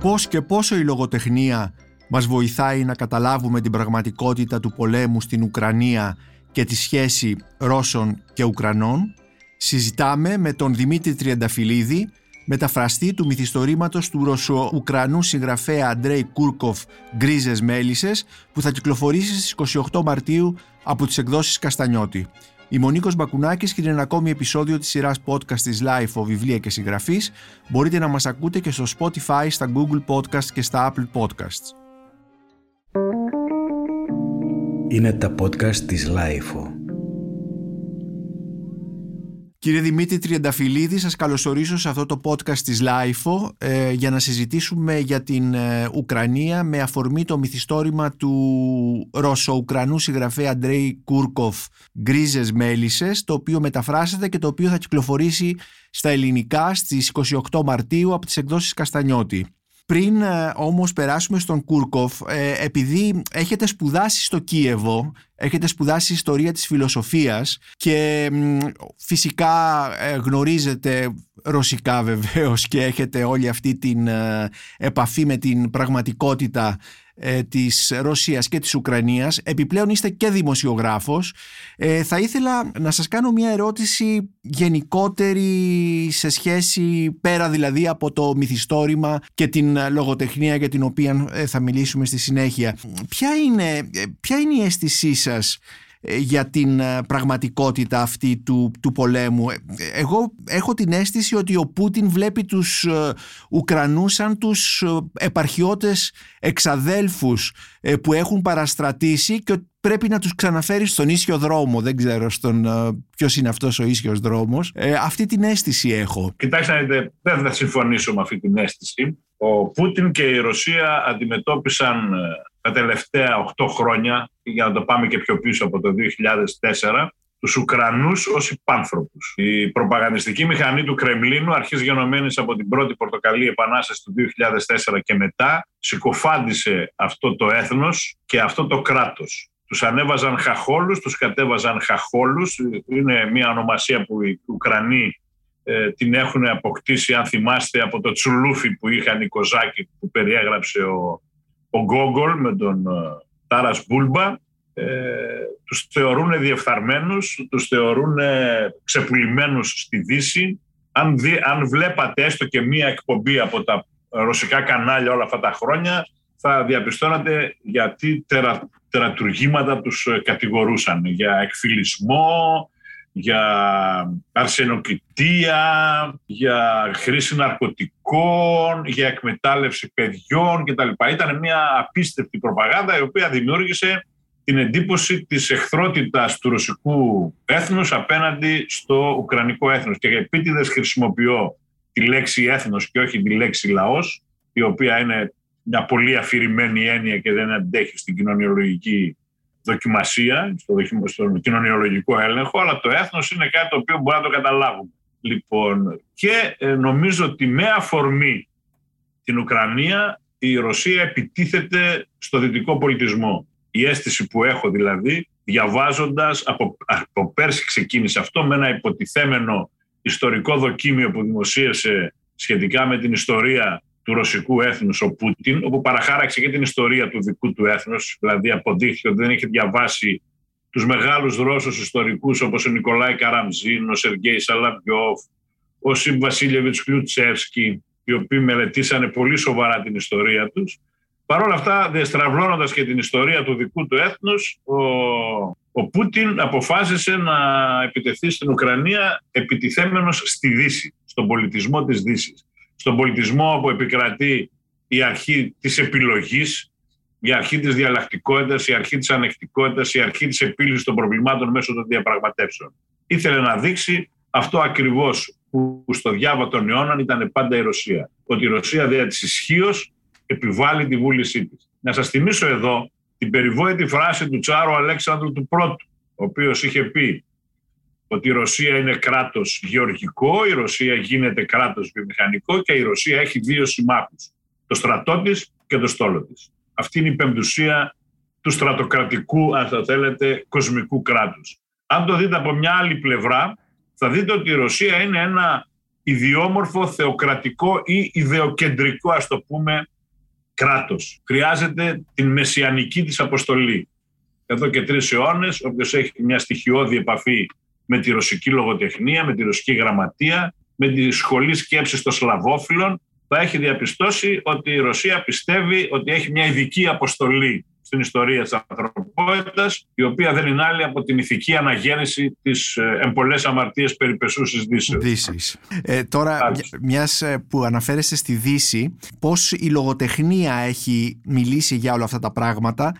Πώς και πόσο η λογοτεχνία μας βοηθάει να καταλάβουμε την πραγματικότητα του πολέμου στην Ουκρανία και τη σχέση Ρώσων και Ουκρανών, συζητάμε με τον Δημήτρη Τριανταφυλίδη, μεταφραστή του μυθιστορήματος του Ρωσο-Ουκρανού συγγραφέα Αντρέι Κούρκοφ «Γκρίζες μέλισσες», που θα κυκλοφορήσει στις 28 Μαρτίου από τις εκδόσεις Καστανιώτη. Η Μονίκος Μπακουνάκης και ένα ακόμη επεισόδιο της σειράς podcast της LIFO «Βιβλία και συγγραφής». Μπορείτε να μας ακούτε και στο Spotify, στα Google Podcast και στα Apple Podcasts. Είναι τα podcast της LIFO. Κύριε Δημήτρη Τριανταφυλίδη, σας καλωσορίσω σε αυτό το podcast της LIFO για να συζητήσουμε για την Ουκρανία με αφορμή το μυθιστόρημα του Ρωσο-Ουκρανού συγγραφέα Αντρέι Κούρκοφ «Γκρίζες μέλισσες», το οποίο μεταφράζεται και το οποίο θα κυκλοφορήσει στα ελληνικά στις 28 Μαρτίου από τις εκδόσεις Καστανιώτη. Πριν όμως περάσουμε στον Κούρκοφ, επειδή έχετε σπουδάσει στο Κίεβο, έχετε σπουδάσει ιστορία της φιλοσοφίας και φυσικά γνωρίζετε ρωσικά βεβαίως και έχετε όλη αυτή την επαφή με την πραγματικότητα της Ρωσίας και της Ουκρανίας, επιπλέον είστε και δημοσιογράφος, θα ήθελα να σας κάνω μια ερώτηση γενικότερη σε σχέση, πέρα δηλαδή από το μυθιστόρημα και την λογοτεχνία για την οποία θα μιλήσουμε στη συνέχεια. Ποια είναι η αίσθησή σας για την πραγματικότητα αυτή του πολέμου? Εγώ έχω την αίσθηση ότι ο Πούτιν βλέπει τους Ουκρανούς σαν τους επαρχιώτες εξαδέλφους που έχουν παραστρατήσει και πρέπει να τους ξαναφέρει στον ίσιο δρόμο. Δεν ξέρω ποιος είναι αυτός ο ίσιος δρόμος. Αυτή την αίσθηση έχω. Κοιτάξτε, δεν θα συμφωνήσω με αυτή την αίσθηση. Ο Πούτιν και η Ρωσία αντιμετώπισαν τα τελευταία 8 χρόνια, για να το πάμε και πιο πίσω από το 2004, τους Ουκρανούς ως υπάνθρωπους. Η προπαγανδιστική μηχανή του Κρεμλίνου, αρχής γενομένης από την πρώτη Πορτοκαλί Επανάσταση του 2004 και μετά, συκοφάντησε αυτό το έθνος και αυτό το κράτος. Τους ανέβαζαν χαχόλους, τους κατέβαζαν χαχόλους. Είναι μια ονομασία που οι Ουκρανοί την έχουν αποκτήσει, αν θυμάστε, από το τσουλούφι που είχαν οι Κοζάκοι, που περιέγραψε ο Γκόγκολ με τον Τάρας Μπούλμπα. Τους θεωρούν διεφθαρμένους, τους θεωρούν ξεπουλημένους στη Δύση. Αν βλέπατε έστω και μία εκπομπή από τα ρωσικά κανάλια όλα αυτά τα χρόνια, θα διαπιστώνατε γιατί τερατουργήματα τους κατηγορούσαν για εκφυλισμό, για αρσενοκητία, για χρήση ναρκωτικών, για εκμετάλλευση παιδιών κτλ. Ήταν μια απίστευτη προπαγάνδα η οποία δημιούργησε την εντύπωση της εχθρότητας του ρωσικού έθνους απέναντι στο ουκρανικό έθνος. Και επίτηδες χρησιμοποιώ τη λέξη έθνος και όχι τη λέξη λαός, η οποία είναι μια πολύ αφηρημένη έννοια και δεν αντέχει στην κοινωνιολογική δοκιμασία, στον κοινωνιολογικό έλεγχο, αλλά το έθνος είναι κάτι το οποίο μπορεί να το καταλάβουμε. Λοιπόν, και νομίζω ότι με αφορμή την Ουκρανία η Ρωσία επιτίθεται στο δυτικό πολιτισμό. Η αίσθηση που έχω δηλαδή, διαβάζοντας, από πέρσι ξεκίνησε αυτό, με ένα υποτιθέμενο ιστορικό δοκίμιο που δημοσίευσε σχετικά με την ιστορία του ρωσικού έθνους ο Πούτιν, όπου παραχάραξε και την ιστορία του δικού του έθνους, δηλαδή αποδείχθηκε ότι δεν είχε διαβάσει τους μεγάλους Ρώσους ιστορικούς όπως ο Νικολάι Καραμζίν, ο Σεργέι Αλαμπριόφ, ο Σιμ Βασίλεβιτ, οι οποίοι μελετήσανε πολύ σοβαρά την ιστορία τους. Παρ' όλα αυτά, διαστραβλώνοντας και την ιστορία του δικού του έθνους, ο Πούτιν αποφάσισε να επιτεθεί στην Ουκρανία επιτιθέμενος στη Δύση, στον πολιτισμό της Δύσης. Στον πολιτισμό που επικρατεί η αρχή της επιλογής, η αρχή της διαλλακτικότητας, η αρχή της ανεκτικότητας, η αρχή της επίλυσης των προβλημάτων μέσω των διαπραγματεύσεων. Ήθελε να δείξει αυτό ακριβώς που στο διάβα των αιώνων ήταν πάντα η Ρωσία. Ότι η Ρωσία δια της ισχύως επιβάλλει τη βούλησή της. Να σας θυμίσω εδώ την περιβόητη φράση του Τσάρου Αλέξανδρου του I, ο οποίος είχε πει ότι η Ρωσία είναι κράτος γεωργικό, η Ρωσία γίνεται κράτος βιομηχανικό και η Ρωσία έχει δύο συμμάχους, το στρατό της και το στόλο της. Αυτή είναι η πεμπτουσία του στρατοκρατικού, αν θα θέλετε, κοσμικού κράτους. Αν το δείτε από μια άλλη πλευρά, θα δείτε ότι η Ρωσία είναι ένα ιδιόμορφο, θεοκρατικό ή ιδεοκεντρικό, ας το πούμε, κράτος. Χρειάζεται την μεσιανική της αποστολή. Εδώ και 3 αιώνες, όποιος έχει μια στοιχειώδη επαφή με τη ρωσική λογοτεχνία, με τη ρωσική γραμματεία, με τη σχολή σκέψης των Σλαβόφιλων, θα έχει διαπιστώσει ότι η Ρωσία πιστεύει ότι έχει μια ειδική αποστολή στην ιστορία της ανθρωπότητας, η οποία δεν είναι άλλη από την ηθική αναγέννηση της εμπολές αμαρτίας περί πεσούσης Δύσης. Τώρα, μιας που αναφέρεστε στη Δύση, πώς η λογοτεχνία έχει μιλήσει για όλα αυτά τα πράγματα,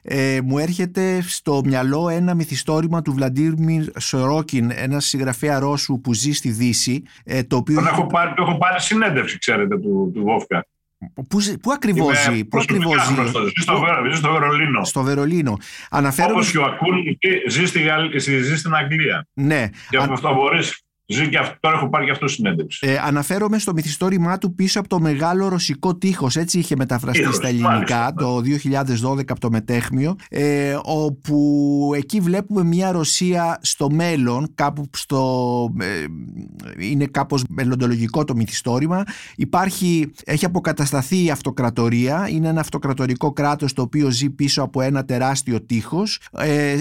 μου έρχεται στο μυαλό ένα μυθιστόρημα του Βλαντίμιρ Σορόκιν, ένας συγγραφέα Ρώσου που ζει στη Δύση, το οποίο... Το έχω πάρει συνέντευξη, ξέρετε, του Βόφκα. Πού ακριβώς ζει? Ζει στο Βερολίνο. Στο Βερολίνο. Όπως και ο Ακούν ζει στην Αγγλία. Ναι. Και αυτό μπορείς. Τώρα έχω πάρει και αυτό συνέντευξη. Αναφέρομαι στο μυθιστόρημά του πίσω από το μεγάλο ρωσικό τείχος. Έτσι είχε μεταφραστεί στα ελληνικά, μάλιστα, το 2012 από το Μετέχμιο. Όπου εκεί βλέπουμε μια Ρωσία στο μέλλον, κάπου στο. Είναι κάπως μελλοντολογικό το μυθιστόρημα. Έχει αποκατασταθεί η αυτοκρατορία. Είναι ένα αυτοκρατορικό κράτος το οποίο ζει πίσω από ένα τεράστιο τείχος.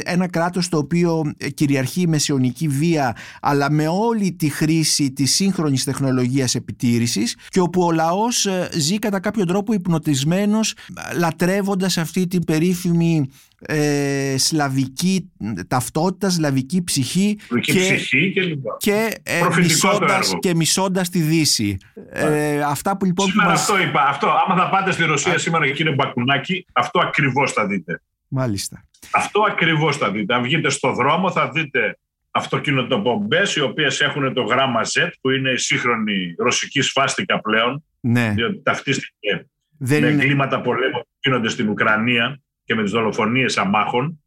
Ένα κράτος το οποίο κυριαρχεί η μεσαιωνική βία, αλλά με όλη τη χρήση της σύγχρονης τεχνολογίας επιτήρησης, και όπου ο λαός ζει κατά κάποιο τρόπο υπνοτισμένος, λατρεύοντας αυτή την περίφημη σλαβική ταυτότητα, σλαβική ψυχή και μισώντας τη Δύση. Αυτά που λοιπόν... Αυτό άμα θα πάτε στη Ρωσία σήμερα, κύριε Μπακουνάκη, αυτό ακριβώς θα δείτε. Μάλιστα. Αυτό ακριβώς θα δείτε. Αν βγείτε στο δρόμο θα δείτε αυτοκινητοπομπές, οι οποίες έχουν το γράμμα Z, που είναι η σύγχρονη ρωσική σφάστηκα πλέον, ναι, διότι ταυτίστηκε με εγκλήματα πολέμου που γίνονται στην Ουκρανία και με τις δολοφονίες αμάχων.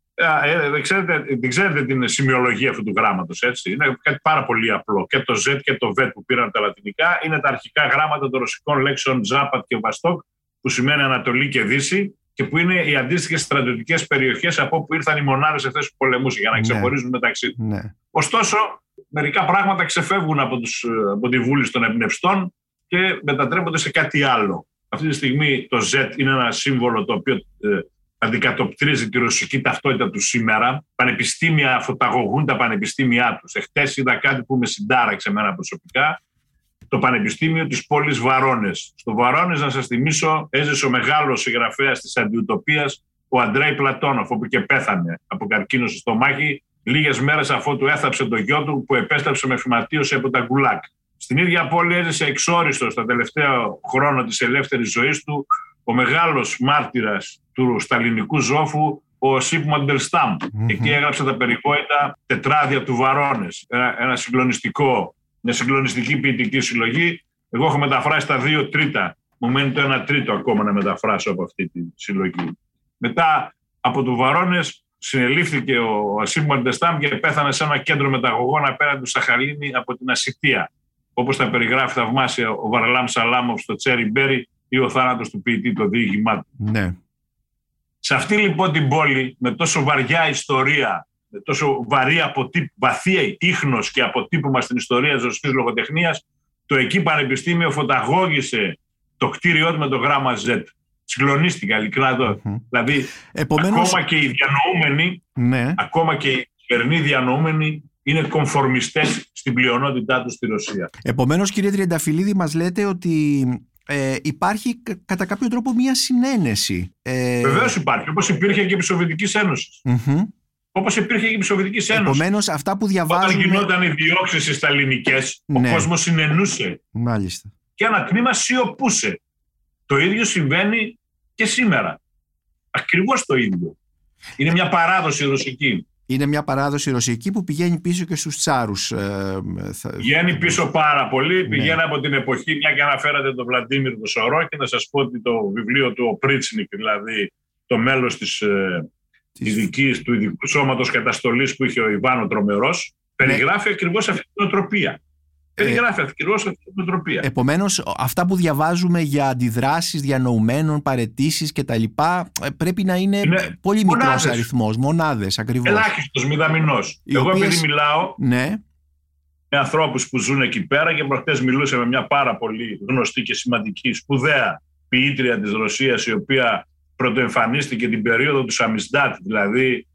Δεν ξέρετε την σημειολογία αυτού του γράμματος, έτσι. Είναι κάτι πάρα πολύ απλό. Και το Z και το V που πήραν τα λατινικά είναι τα αρχικά γράμματα των ρωσικών λέξεων Τζάπατ και Βαστόκ, που σημαίνει Ανατολή και Δύση, και που είναι οι αντίστοιχες στρατιωτικές περιοχές από όπου ήρθαν οι μονάδες αυτές που πολεμούσαν, για να ξεχωρίζουν μεταξύ τους. Ναι. Ωστόσο, μερικά πράγματα ξεφεύγουν από τη βούληση των εμπνευστών και μετατρέπονται σε κάτι άλλο. Αυτή τη στιγμή το Z είναι ένα σύμβολο το οποίο αντικατοπτρίζει τη ρωσική ταυτότητα του σήμερα. Πανεπιστήμια φωταγωγούν τα πανεπιστήμια τους. Εχθές είδα κάτι που με συντάραξε εμένα προσωπικά. Το Πανεπιστήμιο της πόλης Βαρόνες. Στο Βαρόνες, να σας θυμίσω, έζησε ο μεγάλος συγγραφέας της αντιουτοπίας, ο Αντρέι Πλατόνοφ, όπου και πέθανε από καρκίνο στο στομάχι, λίγες μέρες αφότου έθαψε το γιο του, που επέστρεψε με φυματίωση από τα γκουλάκ. Στην ίδια πόλη έζησε εξόριστος στα τελευταία χρόνο της ελεύθερης ζωής του ο μεγάλος μάρτυρας του σταλινικού ζόφου, ο Σιπ Μαντελστάμ. Εκεί έγραψε τα περιβόητα τετράδια του Βαρόνες, μια συγκλονιστική ποιητική συλλογή. Εγώ έχω μεταφράσει τα 2/3. Μου μένει το 1/3 ακόμα να μεταφράσω από αυτή τη συλλογή. Μετά από του Βαρόνες συνελήφθηκε ο Σιμ Μαντελστάμ και πέθανε σε ένα κέντρο μεταγωγών απέναντι του Σαχαλίνη από την ασυτεία, όπως τα περιγράφει θαυμάσια ο Βαρλάμ Σαλάμοφ στο Τσέρι Μπέρι ή ο θάνατος του ποιητή, το διήγημά του. Ναι. Σε αυτή λοιπόν την πόλη, με τόσο βαριά ιστορία, τόσο βαθία ίχνος και αποτύπωμα στην ιστορία της ρωσικής λογοτεχνίας, το εκεί πανεπιστήμιο φωταγώγησε το κτίριό του με το γράμμα Z. Συγκλονίστηκα, ειλικρινά εδώ. Δηλαδή, επομένως... ακόμα και οι διανοούμενοι είναι κομφορμιστές στην πλειονότητά τους στη Ρωσία. Επομένως, κύριε Τριανταφυλίδη, μας λέτε ότι υπάρχει κατά κάποιο τρόπο μία συνένεση. Βεβαίως υπάρχει, όπως υπήρχε και επί Σοβιετικής Ένωσης. Όπως υπήρχε και η Σοβιετική Ένωση. Επομένως, αυτά που διαβάζουμε... Όταν γινόταν οι διώξεις στις σταλινικές, ο κόσμος συνενούσε. Μάλιστα. Και ένα τμήμα σιωπούσε. Το ίδιο συμβαίνει και σήμερα. Ακριβώς το ίδιο. Είναι μια παράδοση ρωσική. Είναι μια παράδοση ρωσική που πηγαίνει πίσω και στους τσάρους. Πηγαίνει πίσω πάρα πολύ. Ναι. Πηγαίνει από την εποχή, μια και αναφέρατε τον Βλαντίμιρ τον Σορόκιν, να σας πω ότι το βιβλίο του, ο Πρίτσινικ, δηλαδή το μέλος της... του ειδικού σώματος καταστολής που είχε ο Ιβάν ο Τρομερός, περιγράφει ακριβώς αυτή την οτροπία. Επομένως, αυτά που διαβάζουμε για αντιδράσεις διανοουμένων, παραιτήσεις κτλ., πρέπει να είναι πολύ μικρός αριθμός, μονάδες ακριβώς. Ελάχιστος, μηδαμινός. Εγώ επειδή μιλάω, με ανθρώπους που ζουν εκεί πέρα, και προχτές μιλούσα με μια πάρα πολύ γνωστή και σημαντική σπουδαία ποιήτρια της Ρωσίας, η οποία πρωτοεμφανίστηκε την περίοδο του Σαμιζντάτ, δηλαδή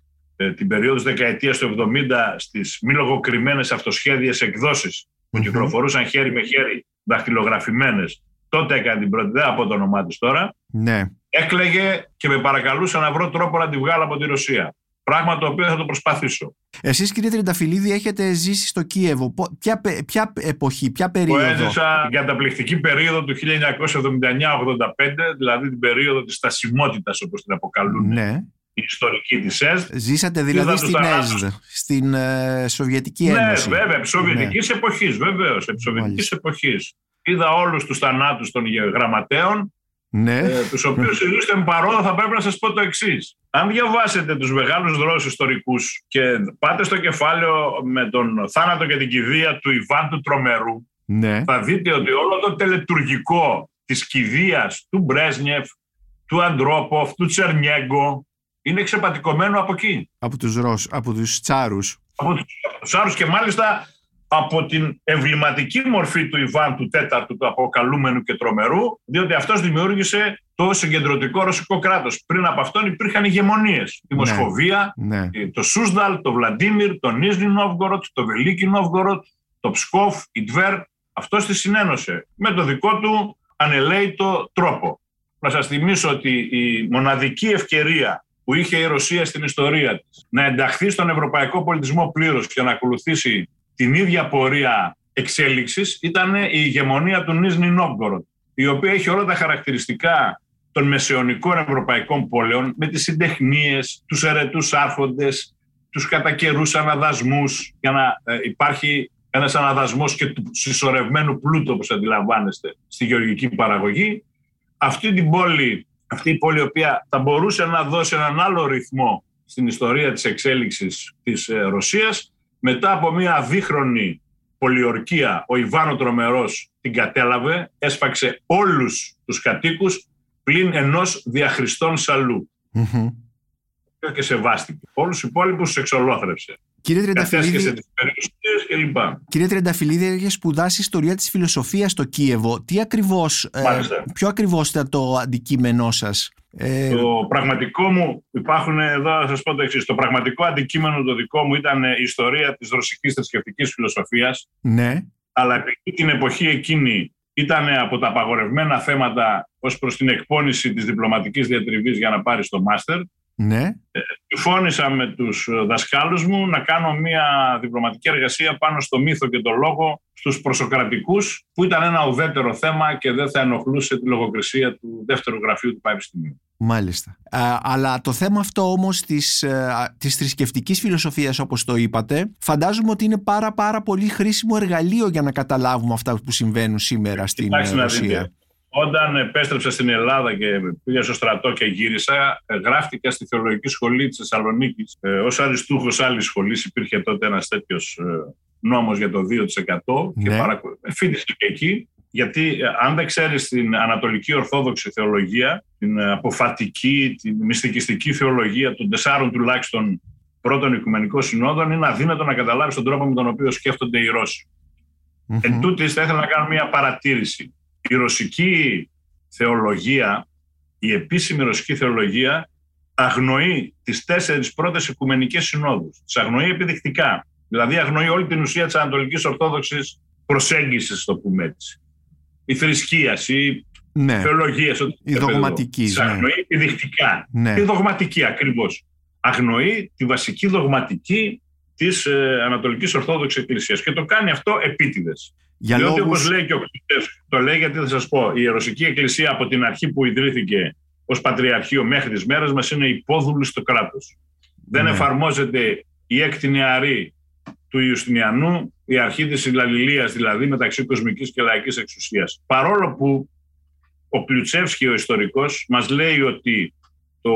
την περίοδο της δεκαετίας του 70, στις μη λογοκριμένες αυτοσχέδιες εκδόσεις που κυκλοφορούσαν χέρι με χέρι, δαχτυλογραφημένες. Τότε έκανε την πρώτη, δεν από το όνομά της τώρα. Ναι. Έκλαιγε και με παρακαλούσα να βρω τρόπο να τη βγάλω από τη Ρωσία. Πράγμα το οποίο θα το προσπαθήσω. Εσείς, κύριε Τριανταφυλίδη, έχετε ζήσει στο Κίεβο. Ποια εποχή, ποια περίοδο? Εγώ έζησα την καταπληκτική περίοδο του 1979-85, δηλαδή την περίοδο της στασιμότητας, όπως την αποκαλούν. Ναι. Η ιστορική της ΕΣΔ. Ζήσατε δηλαδή στην ΕΣΔ, στην Σοβιετική Ένωση. Ναι, βέβαια, επί Σοβιετικής εποχής, βεβαίως. Επί Σοβιετικής εποχής. Είδα όλους τους θανάτους των γραμματέων, ναι. Τους οποίους ήσασταν παρόν, θα πρέπει να σας πω το εξής. Αν διαβάσετε τους μεγάλους Ρώσους ιστορικούς και πάτε στο κεφάλαιο με τον θάνατο και την κηδεία του Ιβάν του Τρομερού, ναι. θα δείτε ότι όλο το τελετουργικό της κηδείας του Μπρέσνιεφ, του Αντρόποφ, του Τσερνιέγκο, είναι ξεπατικωμένο από εκεί. Από τους Ρώσους, από τους Τσάρους. Από τους Τσάρους, και μάλιστα από την εμβληματική μορφή του Ιβάν του Τέταρτου, του αποκαλούμενου και Τρομερού, διότι αυτός δημιούργησε το συγκεντρωτικό ρωσικό κράτος. Πριν από αυτόν υπήρχαν ηγεμονίες. Η Μοσχοβία, ναι. το Σούσδαλ, το Βλαντίμιρ, το Νίζνι Νόβγκοροτ, το Βελίκι Νόβγκοροτ, το Ψκόφ, η Τβέρ. Αυτός τη συνένωσε με το δικό του ανελέητο τρόπο. Να σας θυμίσω ότι η μοναδική ευκαιρία που είχε η Ρωσία στην ιστορία της να ενταχθεί στον ευρωπαϊκό πολιτισμό πλήρως και να ακολουθήσει την ίδια πορεία εξέλιξης ήταν η ηγεμονία του Νίζνι Νόβγκοροτ, η οποία έχει όλα τα χαρακτηριστικά των μεσαιωνικών ευρωπαϊκών πόλεων, με τις συντεχνίες, τους αιρετούς άρχοντες, τους κατά καιρούς αναδασμούς, για να υπάρχει ένας αναδασμός και του συσσωρευμένου πλούτου, όπως αντιλαμβάνεστε, στη γεωργική παραγωγή. Αυτή η πόλη, η οποία θα μπορούσε να δώσει έναν άλλο ρυθμό στην ιστορία της εξέλιξης της Ρωσίας, μετά από μια αδίχρονη πολιορκία, ο Ιβάν ο Τρομερός την κατέλαβε, έσφαξε όλους τους κατοίκους πλην ενός διαχριστών σαλού. Και σεβάστηκε. Όλους τους υπόλοιπους τους εξολόθρευσε. Κύριε Τριανταφυλίδη, κύριε Τριανταφυλίδη, έχει σπουδάσει ιστορία της φιλοσοφίας στο Κίεβο. Τι ακριβώς, ποιο ακριβώς ήταν το αντικείμενό σας? Το πραγματικό μου, υπάρχουν εδώ, θα σας πω το εξής. Το πραγματικό αντικείμενο το δικό μου ήταν η ιστορία της ρωσικής θρησκευτικής φιλοσοφίας. Ναι. Αλλά την εποχή εκείνη ήταν από τα απαγορευμένα θέματα ως προς την εκπόνηση της διπλωματικής διατριβής για να πάρει το μάστερ. Ναι. Συμφώνησα με τους δασκάλους μου να κάνω μια διπλωματική εργασία πάνω στο μύθο και το λόγο, στους προσοκρατικούς, που ήταν ένα ουδέτερο θέμα και δεν θα ενοχλούσε τη λογοκρισία του δεύτερου γραφείου του Πανεπιστημίου. Μάλιστα. Αλλά το θέμα αυτό όμως της θρησκευτικής φιλοσοφίας, όπως το είπατε, φαντάζομαι ότι είναι πάρα πολύ χρήσιμο εργαλείο για να καταλάβουμε αυτά που συμβαίνουν σήμερα στην Ρωσία. Όταν επέστρεψα στην Ελλάδα και πήγα στο στρατό και γύρισα, γράφτηκα στη Θεολογική Σχολή της Θεσσαλονίκης. Ως αριστούχος άλλης σχολής υπήρχε τότε ένας τέτοιος νόμος για το 2%, ναι. και φοίτησε και εκεί. Γιατί αν δεν ξέρεις την ανατολική ορθόδοξη θεολογία, την αποφατική, την μυστικιστική θεολογία των τεσσάρων τουλάχιστον πρώτων οικουμενικών συνόδων, είναι αδύνατο να καταλάβεις τον τρόπο με τον οποίο σκέφτονται οι Ρώσοι. Εν τούτοις, θα ήθελα να κάνω μια παρατήρηση. Η ρωσική θεολογία, η επίσημη ρωσική θεολογία, αγνοεί τις 4 πρώτες οικουμενικές συνόδους. Τις αγνοεί επιδεικτικά. Δηλαδή αγνοεί όλη την ουσία της ανατολικής ορθόδοξης προσέγγισης, το πούμε έτσι. Η θρησκεία, η ναι. θεολογία. Η δογματική. Τις αγνοεί επιδεικτικά. Ναι. Η δογματική ακριβώς. Αγνοεί τη βασική δογματική της ανατολικής ορθόδοξης εκκλησίας. Και το κάνει αυτό επίτηδες. Για διότι λόγους... όπως λέει και ο Χριστός, το λέει γιατί θα σας πω, η Ρωσική Εκκλησία από την αρχή που ιδρύθηκε ως Πατριαρχείο μέχρι τις μέρες μας είναι υπόδουλη στο κράτος. Ναι. Δεν εφαρμόζεται η έκτη νεαρή του Ιουστινιανού, η αρχή της συλλαληλίας δηλαδή μεταξύ κοσμικής και λαϊκής εξουσίας. Παρόλο που ο Πλιουτσεύσκι, ο ιστορικός, μας λέει ότι το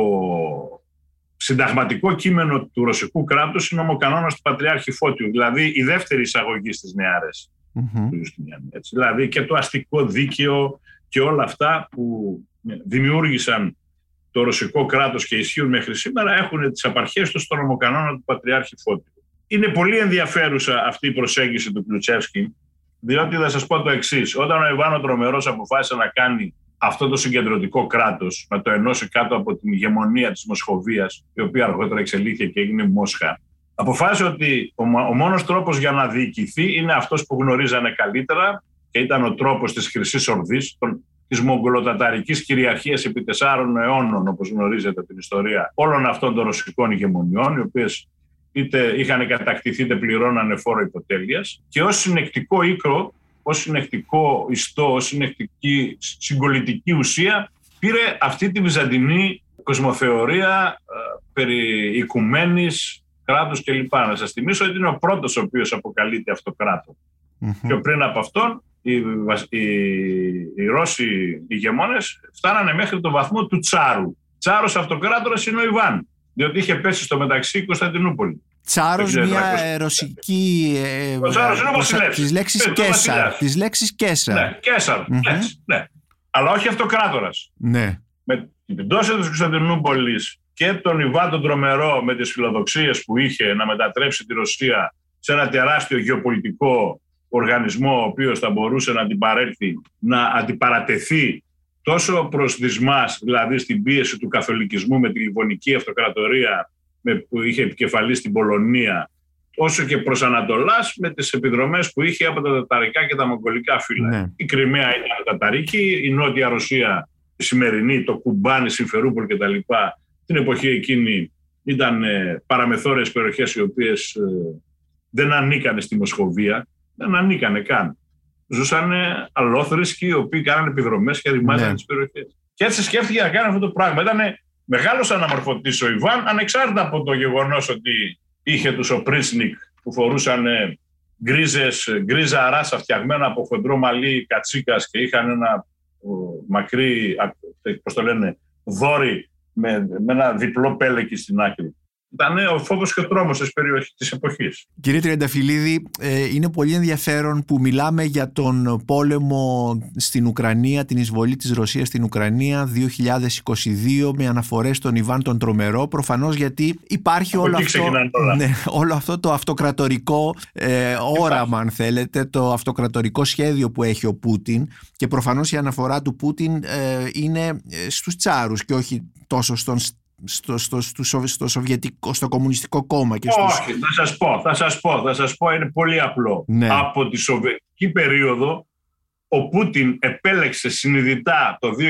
συνταγματικό κείμενο του ρωσικού κράτους είναι ο κανόνας του Πατριάρχη Φώτιου, δηλαδή η δεύτερη εισαγωγή στις νεάρες. Έτσι, δηλαδή και το αστικό δίκαιο και όλα αυτά που δημιούργησαν το ρωσικό κράτος και ισχύουν μέχρι σήμερα έχουν τις απαρχές τους στον νομοκανόνα του Πατριάρχη Φώτιου. Είναι πολύ ενδιαφέρουσα αυτή η προσέγγιση του Κλουτσεύσκη, διότι θα σας πω το εξής. Όταν ο Ιβάν ο Τρομερός αποφάσισε να κάνει αυτό το συγκεντρωτικό κράτος, να το ενώσει κάτω από την ηγεμονία της Μοσχοβίας, η οποία αργότερα εξελίχθηκε και έγινε Μόσχα, αποφάσισε ότι ο μόνος τρόπος για να διοικηθεί είναι αυτός που γνωρίζανε καλύτερα και ήταν ο τρόπος της Χρυσής Ορδής, της μογγολοταταρικής κυριαρχίας επί 4 αιώνων, όπως γνωρίζετε την ιστορία, όλων αυτών των ρωσικών ηγεμονιών, οι οποίες είτε είχαν κατακτηθεί είτε πληρώνανε φόρο υποτέλειας, και ως συνεκτικό οίκο, ως συνεκτικό ιστό, ως συνεκτική συγκολητική ουσία, πήρε αυτή τη βυζαντινή κοσμοθεωρία περί οικουμένης, κράτους κλπ. Να σας θυμίσω ότι είναι ο πρώτος ο οποίος αποκαλείται αυτοκράτο. Mm-hmm. Και πριν από αυτόν, οι Ρώσοι ηγεμόνες φτάνανε μέχρι τον βαθμό του Τσάρου. Τσάρος αυτοκράτορας είναι ο Ιβάν, διότι είχε πέσει στο μεταξύ η Κωνσταντινούπολη. Τσάρος, μια ρωσική. Ο Τσάρος είναι όπως τις λέξεις Κέσαρ. Τις λέξεις Κέσαρ. Ναι, Κέσαρ. Mm-hmm. Ναι. Αλλά όχι αυτοκράτορας. Ναι. Με την πτώση της Κωνσταντινούπολης και τον Ιβάν τον Τρομερό με τις φιλοδοξίες που είχε να μετατρέψει τη Ρωσία σε ένα τεράστιο γεωπολιτικό οργανισμό, ο οποίος θα μπορούσε να αντιπαρέλθει, να αντιπαρατεθεί τόσο προς δυσμάς, δηλαδή στην πίεση του καθολικισμού με τη Λιβωνική Αυτοκρατορία που είχε επικεφαλή στην Πολωνία, όσο και προς Ανατολάς με τις επιδρομές που είχε από τα ταταρικά και τα μογγολικά φύλλα. Ναι. Η Κρυμαία ήταν ταταρική, η Νότια Ρωσία, η σημερινή, το Κουμπάνι, Συμφερούπολ κτλ. Την εποχή εκείνη ήταν παραμεθόρειες περιοχές οι οποίες δεν ανήκανε στη Μοσχοβία, δεν ανήκανε καν. Ζούσαν αλόθρησκοι οι οποίοι κάνανε επιδρομές και ρημάζανε τις περιοχές. Και έτσι σκέφτηκε να κάνει αυτό το πράγμα. Ήταν μεγάλος αναμορφωτής ο Ιβάν, ανεξάρτητα από το γεγονός ότι είχε τους οπρίσνικ που φορούσαν γκρίζα ράσα φτιαγμένα από χοντρό μαλλί κατσίκας και είχαν ένα μακρύ, πώς το λένε, δόρι με ένα διπλό πέλεκι στην άκρη. Ήταν ο φόβος και ο τρόμος της εποχής. Κύριε Τριανταφυλίδη, είναι πολύ ενδιαφέρον που μιλάμε για τον πόλεμο στην Ουκρανία, την εισβολή της Ρωσίας στην Ουκρανία 2022 με αναφορές στον Ιβάν τον Τρομερό, προφανώς γιατί υπάρχει όλο αυτό το αυτοκρατορικό όραμα, αν θέλετε, το αυτοκρατορικό σχέδιο που έχει ο Πούτιν, και προφανώς η αναφορά του Πούτιν είναι στους Τσάρους και όχι τόσο στο Κομμουνιστικό Κόμμα. Και όχι, θα σας πω, είναι πολύ απλό. Ναι. Από τη Σοβιετική περίοδο, ο Πούτιν επέλεξε συνειδητά το 2001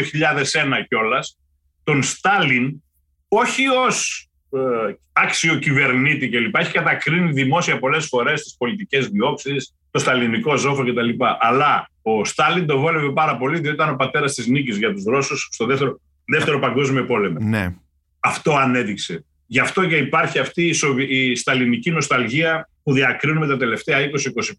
κιόλας τον Στάλιν, όχι ως άξιο κυβερνήτη κλπ. Έχει κατακρίνει δημόσια πολλές φορές τις πολιτικές διώξεις, το σταλινικό ζόφο κτλ. Αλλά ο Στάλιν τον βόλευε πάρα πολύ, διότι ήταν ο πατέρας της νίκης για τους Ρώσους στο δεύτερο Παγκόσμιο Πόλεμο. Ναι. Αυτό ανέδειξε. Γι' αυτό και υπάρχει αυτή η σταλινική νοσταλγία που διακρίνουμε τα τελευταία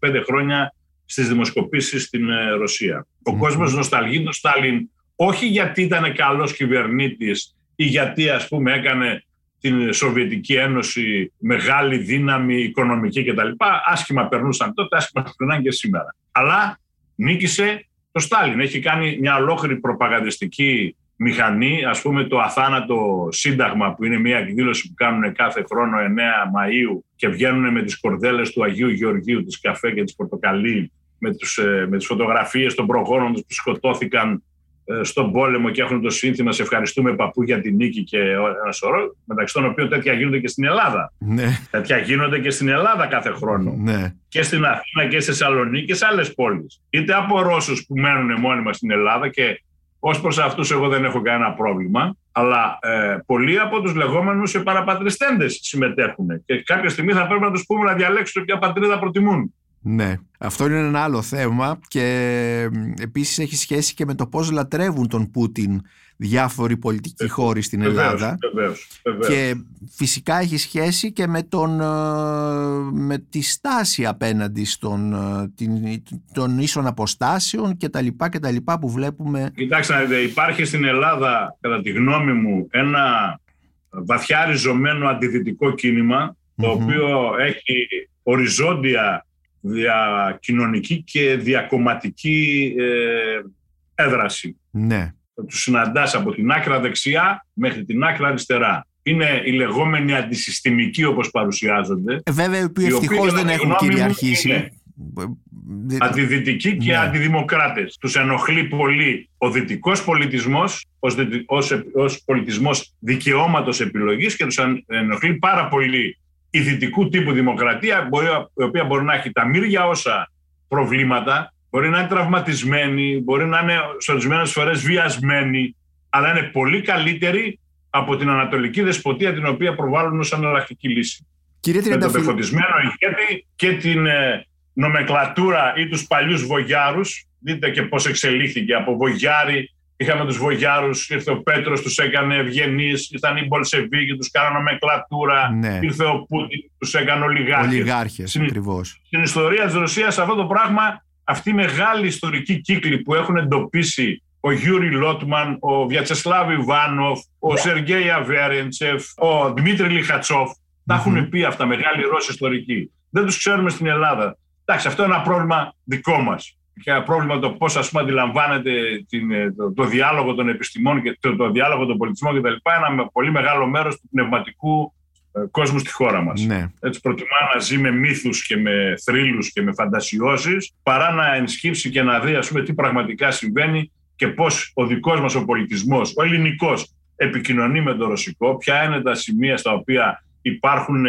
20-25 χρόνια στις δημοσκοπήσεις στην Ρωσία. Ο κόσμος νοσταλγεί τον Στάλιν όχι γιατί ήταν καλός κυβερνήτης ή γιατί, ας πούμε, έκανε την Σοβιετική Ένωση μεγάλη δύναμη οικονομική κτλ. Άσχημα περνούσαν τότε, άσχημα περνάνε και σήμερα. Αλλά νίκησε το Στάλιν. Έχει κάνει μια ολόκληρη προπαγανδιστική μηχανή, ας πούμε το αθάνατο σύνταγμα που είναι μια εκδήλωση που κάνουν κάθε χρόνο 9 Μαΐου και βγαίνουν με τις κορδέλες του Αγίου Γεωργίου, της καφέ και της πορτοκαλί, με τις φωτογραφίες των προγόνων τους που σκοτώθηκαν στον πόλεμο και έχουν το σύνθημα «Σε ευχαριστούμε παππού για την νίκη» και ένα σωρό, μεταξύ των οποίων τέτοια γίνονται και στην Ελλάδα. Ναι. Τέτοια γίνονται και στην Ελλάδα κάθε χρόνο. Ναι. Και στην Αθήνα και στη Θεσσαλονίκη και σε άλλες πόλεις. Είτε από Ρώσους που μένουν μόνιμα στην Ελλάδα, και ως προς αυτούς εγώ δεν έχω κανένα πρόβλημα, αλλά πολλοί από τους λεγόμενους επαναπατριστέντες συμμετέχουν και κάποια στιγμή θα πρέπει να τους πούμε να διαλέξουν ποια πατρίδα προτιμούν. Ναι, αυτό είναι ένα άλλο θέμα, και επίσης έχει σχέση και με το πώς λατρεύουν τον Πούτιν διάφοροι πολιτικοί χώροι στην Ελλάδα. Βεβαίως. Και φυσικά έχει σχέση και με, με τη στάση απέναντι των ίσων αποστάσεων και τα λοιπά και τα λοιπά που βλέπουμε. Κοιτάξτε, υπάρχει στην Ελλάδα, κατά τη γνώμη μου, ένα βαθιά ριζωμένο αντιδυτικό κίνημα, το οποίο έχει οριζόντια διακοινωνική και διακομματική έδραση. Ναι. Τους συναντάς από την άκρα δεξιά μέχρι την άκρα αριστερά. είναι οι λεγόμενοι αντισυστημικοί, όπως παρουσιάζονται. Βέβαια, οι ευτυχώς δεν έχουν κυριαρχήσει. Αντιδυτικοί και αντιδημοκράτες. Τους ενοχλεί πολύ ο δυτικός πολιτισμός ως πολιτισμός δικαιώματος επιλογής και τους ενοχλεί πάρα πολύ η δυτικού τύπου δημοκρατία, η οποία μπορεί να έχει τα μύρια όσα προβλήματα, μπορεί να είναι τραυματισμένη, μπορεί να είναι σε ορισμένες φορές βιασμένη, αλλά είναι πολύ καλύτερη από την ανατολική δεσποτεία, την οποία προβάλλουν ως αναλλακτική λύση. Κύριε Τριανταφυλίδη, με τον πεφωτισμένο ηγέτη και την νομεκλατούρα ή τους παλιούς βογιάρους, δείτε και πώς εξελίχθηκε από βογιάρι. Είχαμε τους βογιάρους, ήρθε ο Πέτρος, τους έκανε ευγενείς, ήρθαν οι Μπολσεβίκοι, τους κάνανε νομεκλατούρα, ήρθε ο Πούτιν, τους έκανε ολιγάρχες. Στην ιστορία της Ρωσίας αυτό το πράγμα, αυτή η μεγάλη ιστορική κύκλη που έχουν εντοπίσει ο Γιούρι Λότμαν, ο Βιατσεσλάβ Ιβάνοφ, ο Σεργέι Αβέρεντσεφ, ο Δημήτρη Λιχατσόφ, τα έχουν πει αυτά μεγάλοι Ρώσοι ιστορικοί. Δεν τους ξέρουμε στην Ελλάδα. Εντάξει, αυτό είναι ένα πρόβλημα δικό μας. Και ένα πρόβλημα το πώς, ας πούμε, αντιλαμβάνεται το διάλογο των επιστημών και το διάλογο των πολιτισμών κτλ. Ένα πολύ μεγάλο μέρος του πνευματικού κόσμου στη χώρα μας. Ναι. Έτσι προτιμά να ζει με μύθους και με θρύλους και με φαντασιώσεις, παρά να ενσκύψει και να δει, ας πούμε, τι πραγματικά συμβαίνει και πώς ο δικός μας ο πολιτισμός, ο ελληνικός, επικοινωνεί με το ρωσικό, ποια είναι τα σημεία στα οποία υπάρχουν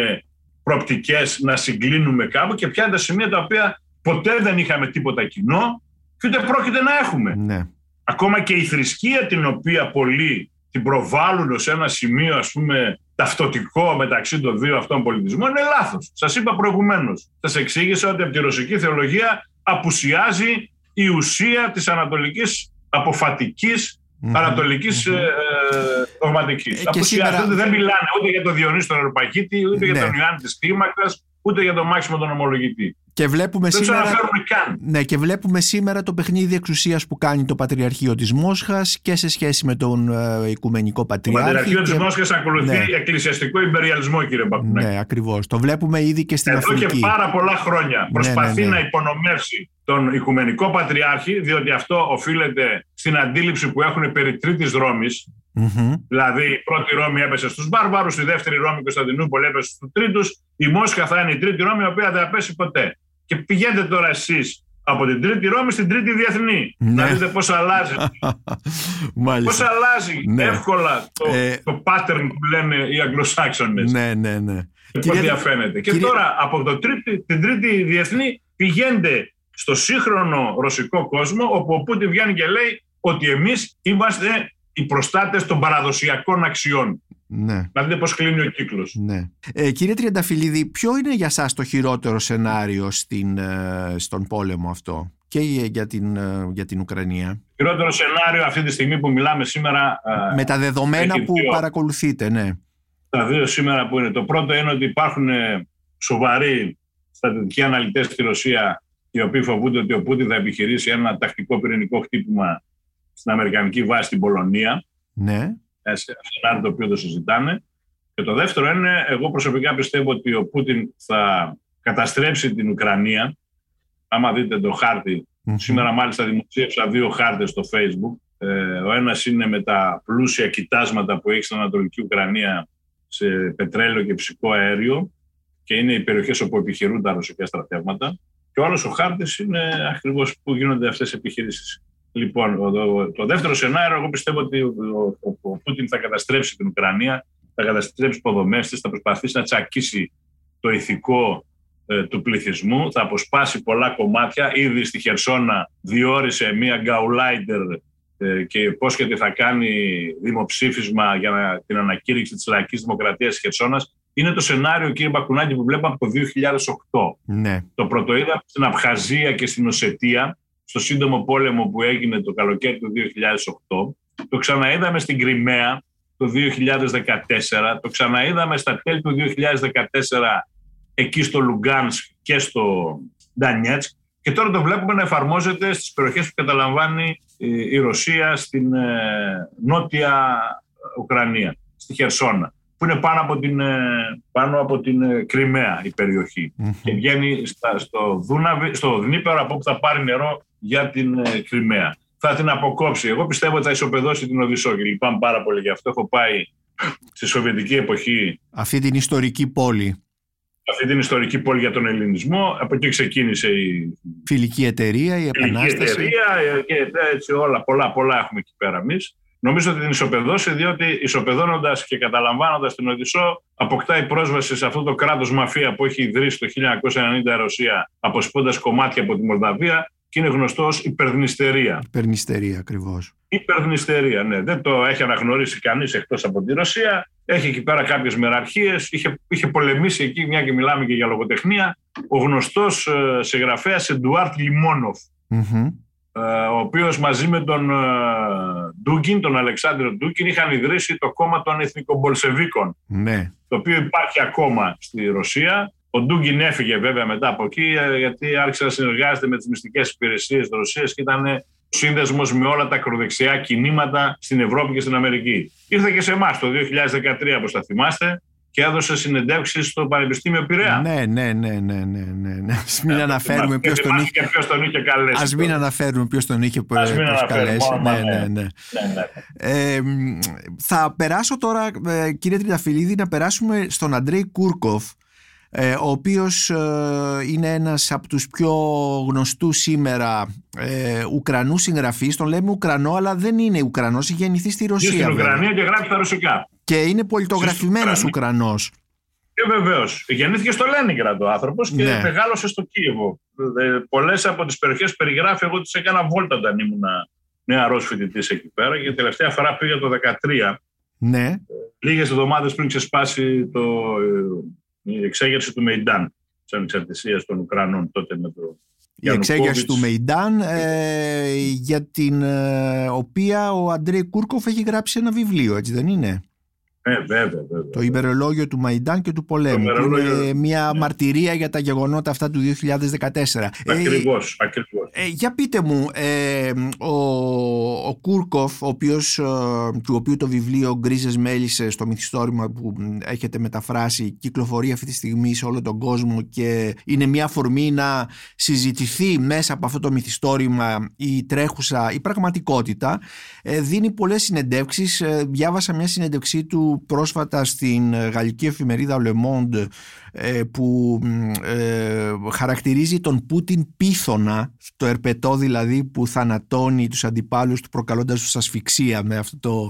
προοπτικές να συγκλίνουμε κάπου και ποια είναι τα σημεία τα οποία ποτέ δεν είχαμε τίποτα κοινό και ούτε πρόκειται να έχουμε. Ναι. Ακόμα και η θρησκεία, την οποία πολλοί την προβάλλουν σε ένα σημείο, ας πούμε, ταυτοτικό μεταξύ των δύο αυτών πολιτισμών, είναι λάθος. Σας είπα προηγουμένως. Σας εξήγησα ότι από τη ρωσική θεολογία απουσιάζει η ουσία της ανατολικής αποφατικής, ανατολικής δογματικής. Απουσιάζει. Σήμερα... Δεν μιλάνε ούτε για τον Διονύση τον Αεροπαγίτη, ούτε για τον Ιωάννη της Κλίμακας, ούτε για τον Μάξιμο τον Ομολογητή. Και βλέπουμε, και βλέπουμε σήμερα το παιχνίδι εξουσίας που κάνει το Πατριαρχείο της Μόσχας και σε σχέση με τον Οικουμενικό Πατριάρχη. Το Πατριαρχείο της Μόσχας ακολουθεί εκκλησιαστικό υπεριαλισμό, κύριε Μπακουνάκη. Ναι, ακριβώς. Το βλέπουμε ήδη και στην Αφρική. Εδώ και πάρα πολλά χρόνια προσπαθεί να υπονομεύσει τον Οικουμενικό Πατριάρχη, διότι αυτό οφείλεται στην αντίληψη που έχουν περί Τρίτης Ρώμης. Δηλαδή, η πρώτη Ρώμη έπεσε στους Μπάρβαρους, η δεύτερη Ρώμη, η Κωνσταντινούπολη, έπεσε στους Τρίτους. Η Μόσχα θα είναι η τρίτη Ρώμη, η οποία δεν θα πέσει ποτέ. Και πηγαίνετε τώρα εσείς από την Τρίτη Ρώμη στην Τρίτη Διεθνή. Ναι. Να δείτε πώς αλλάζει. Πώς αλλάζει εύκολα το pattern που λένε οι Αγγλοσάξονες. Ναι. Πώς διαφαίνεται. Και τώρα από την Τρίτη Διεθνή πηγαίνετε στο σύγχρονο ρωσικό κόσμο, όπου ο Πούτιν βγαίνει και λέει ότι εμείς είμαστε οι προστάτες των παραδοσιακών αξιών. Ναι. Να δείτε πώς κλείνει ο κύκλος. Ναι. Κύριε Τριανταφυλίδη, ποιο είναι για σας το χειρότερο σενάριο στον πόλεμο αυτό και για την Ουκρανία? Το χειρότερο σενάριο αυτή τη στιγμή που μιλάμε σήμερα... Με τα δεδομένα που παρακολουθείτε, Τα δύο σήμερα που είναι. Το πρώτο είναι ότι υπάρχουν σοβαροί στρατιωτικοί αναλυτές στη Ρωσία, οι οποίοι φοβούνται ότι ο Πούτιν θα επιχειρήσει ένα τακτικό πυρηνικό χτύπημα στην αμερικανική βάση στην Πολωνία. Ναι. Σενάριο το οποίο το συζητάνε. Και το δεύτερο είναι, εγώ προσωπικά πιστεύω ότι ο Πούτιν θα καταστρέψει την Ουκρανία. Άμα δείτε το χάρτη, σήμερα μάλιστα δημοσίευσα δύο χάρτες στο Facebook. Ο ένας είναι με τα πλούσια κοιτάσματα που έχει στην Ανατολική Ουκρανία σε πετρέλαιο και φυσικό αέριο, και είναι οι περιοχές όπου επιχειρούν τα ρωσικά στρατεύματα. Και ο άλλος ο χάρτης είναι ακριβώς που γίνονται αυτές οι επιχειρήσεις. Λοιπόν, το δεύτερο σενάριο, εγώ πιστεύω ότι ο Πούτιν θα καταστρέψει την Ουκρανία, θα καταστρέψει υποδομές της, θα προσπαθήσει να τσακίσει το ηθικό του πληθυσμού, θα αποσπάσει πολλά κομμάτια. Ήδη στη Χερσόνα διόρισε μία γκαουλάιντερ και υπόσχεται θα κάνει δημοψήφισμα για την ανακήρυξη της λαϊκής δημοκρατίας της Χερσόνας. Είναι το σενάριο, κύριε Μπακουνάκη, που βλέπαμε από το 2008. Ναι. Το πρωτοείδαμε στην Απχαζία και στην Οσετία, στο σύντομο πόλεμο που έγινε το καλοκαίρι του 2008, το ξαναείδαμε στην Κριμαία το 2014, το ξαναείδαμε στα τέλη του 2014 εκεί στο Λουγκάνσκ και στο Ντανιέτσκ, και τώρα το βλέπουμε να εφαρμόζεται στις περιοχές που καταλαμβάνει η Ρωσία στην νότια Ουκρανία, στη Χερσόνα, που είναι πάνω από την Κριμαία η περιοχή. Και βγαίνει στο Δνίπερο, από όπου θα πάρει νερό για την Κριμαία. Θα την αποκόψει. Εγώ πιστεύω ότι θα ισοπεδώσει την Οδησσό και λυπάμαι πάρα πολύ γι' αυτό. Έχω πάει στη Σοβιετική εποχή. Αυτή την ιστορική πόλη. Αυτή την ιστορική πόλη για τον ελληνισμό. Από εκεί ξεκίνησε η Φιλική εταιρεία, η Επανάσταση. Φιλική εταιρεία και έτσι όλα. Πολλά έχουμε εκεί πέρα εμείς. Νομίζω ότι την ισοπεδώσει, διότι ισοπεδώνοντας και καταλαμβάνοντας την Οδησσό, αποκτάει πρόσβαση σε αυτό το κράτος μαφία που έχει ιδρύσει το 1990 Ρωσία, αποσπώντας κομμάτια από τη Μολδαβία, και είναι γνωστό ως Υπερδνειστερία. Υπερδνειστερία, ακριβώς. Υπερδνειστερία, ναι. Δεν το έχει αναγνωρίσει κανείς εκτός από τη Ρωσία. Έχει εκεί πέρα κάποιες μεραρχίες. Είχε πολεμήσει εκεί, μια και μιλάμε και για λογοτεχνία, ο γνωστός συγγραφέας Εντουάρτ Λιμόνοφ. Mm-hmm. Ο οποίος μαζί με τον Ντούκιν, τον Αλεξάνδρο Ντούκιν, είχαν ιδρύσει το κόμμα των Εθνικομπολσεβίκων, ναι, το οποίο υπάρχει ακόμα στη Ρωσία. Ο Ντούκιν έφυγε βέβαια μετά από εκεί, γιατί άρχισε να συνεργάζεται με τις μυστικές υπηρεσίες της Ρωσίας και ήταν σύνδεσμος με όλα τα ακροδεξιά κινήματα στην Ευρώπη και στην Αμερική. Ήρθε και σε εμάς το 2013, όπως θα θυμάστε, και έδωσε συνεντεύξεις στο Πανεπιστήμιο Πειραιά. Ναι. Ας μην αναφέρουμε ποιος τον είχε καλέσει. Ας μην αναφέρουμε ποιος τον είχε καλέσει. Ναι. Θα περάσω τώρα, κύριε Τριανταφυλίδη, να περάσουμε στον Αντρέι Κούρκοφ, ο οποίος είναι ένας από τους πιο γνωστούς σήμερα Ουκρανούς συγγραφείς. Τον λέμε Ουκρανό, αλλά δεν είναι Ουκρανός, έχει γεννηθεί στη Ρωσία. Είναι στην Ουκρανία και γράφει τα ρωσικά. Και είναι πολιτογραφημένος Ουκρανός. Και βεβαίως. Γεννήθηκε στο Λένιγκραντ ο άνθρωπος και μεγάλωσε στο Κίεβο. Πολλές από τις περιοχές περιγράφει, εγώ τις έκανα βόλτα όταν ήμουν νεαρός φοιτητής εκεί πέρα, και τελευταία φορά πήγα το 2013. Ναι. Λίγες εβδομάδες πριν ξεσπάσει η εξέγερση του Μεϊντάν, της ανεξαρτησίας των Ουκρανών τότε με το... Η εξέγερση του Μεϊντάν, για την οποία ο Αντρέι Κούρκοφ έχει γράψει ένα βιβλίο, έτσι δεν είναι? Βέβαια. Το ημερολόγιο του Μαϊντάν και του πολέμου. Είναι μια μαρτυρία για τα γεγονότα αυτά του 2014. Ακριβώς. Για πείτε μου, ο Κούρκοφ, του οποίου το βιβλίο «Γκρίζες μέλισσες», το μυθιστόρημα που έχετε μεταφράσει, κυκλοφορεί αυτή τη στιγμή σε όλο τον κόσμο και είναι μια αφορμή να συζητηθεί μέσα από αυτό το μυθιστόρημα η τρέχουσα, η πραγματικότητα. Δίνει πολλές συνεντεύξεις. Διάβασα μια συνέντευξή του πρόσφατα στην γαλλική εφημερίδα Le Monde, που χαρακτηρίζει τον Πούτιν πίθωνα, το ερπετό δηλαδή που θανατώνει τους αντιπάλους του προκαλώντας τους ασφυξία με αυτό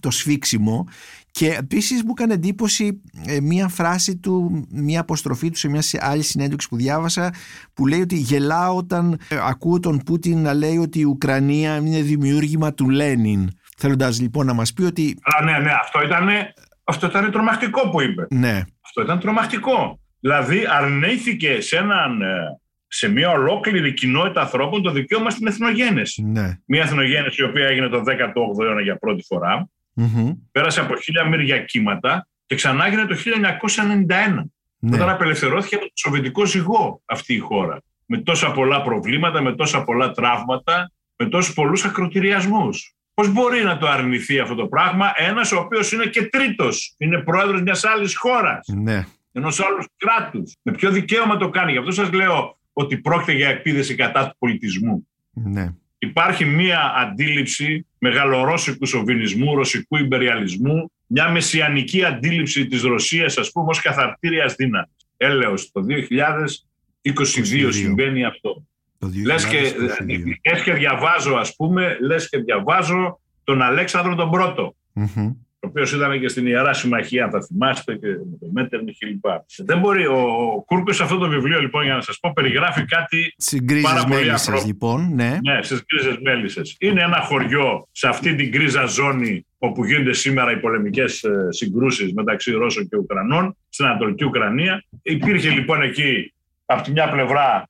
το σφίξιμο. Και επίσης μου έκανε εντύπωση μία φράση του, μία αποστροφή του σε μία άλλη συνέντευξη που διάβασα, που λέει ότι γελάω όταν ακούω τον Πούτιν να λέει ότι η Ουκρανία είναι δημιούργημα του Λένιν. Θέλοντας λοιπόν να μας πει ότι... Αυτό ήταν τρομακτικό που είπε. Ναι. Αυτό ήταν τρομακτικό. Δηλαδή αρνήθηκε σε μια ολόκληρη κοινότητα ανθρώπων το δικαίωμα στην εθνογένεση. Ναι. Μια εθνογένεση η οποία έγινε το 18ο αιώνα για πρώτη φορά. Mm-hmm. Πέρασε από 1.000 μύρια κύματα και ξανά έγινε το 1991. Ναι. Όταν απελευθερώθηκε από το σοβιετικό ζυγό αυτή η χώρα. Με τόσα πολλά προβλήματα, με τόσα πολλά τραύματα, με τόσους πολλούς ακροτηριασμούς. Πώς μπορεί να το αρνηθεί αυτό το πράγμα ένας ο οποίος είναι και τρίτος, είναι πρόεδρος μιας άλλης χώρας, ναι, ενός άλλου κράτους? Με ποιο δικαίωμα το κάνει? Γι' αυτό σας λέω ότι πρόκειται για επίθεση κατά του πολιτισμού. Ναι. Υπάρχει μια αντίληψη μεγαλορώσικου σοβινισμού, ρωσικού ιμπεριαλισμού, μια μεσιανική αντίληψη της Ρωσίας, ας πούμε, ως καθαρτήριας δύναμης. Έλεος, το 2022 συμβαίνει αυτό. Λες και διαβάζω τον Αλέξανδρο τον Πρώτο, mm-hmm, ο οποίος ήταν και στην Ιερά Συμμαχία, αν θα θυμάστε, και με το Μέττερνι κλπ. Δεν μπορεί ο Κούρκοφ σε αυτό το βιβλίο, λοιπόν, για να σας πω, περιγράφει κάτι πάρα πολύ αφρό. Λοιπόν, ναι, στις Γκρίζες μέλισσες. Είναι ένα χωριό σε αυτή την γκρίζα ζώνη όπου γίνονται σήμερα οι πολεμικές συγκρούσεις μεταξύ Ρώσων και Ουκρανών, στην Ανατολική Ουκρανία. Υπήρχε λοιπόν εκεί, από τη μια πλευρά,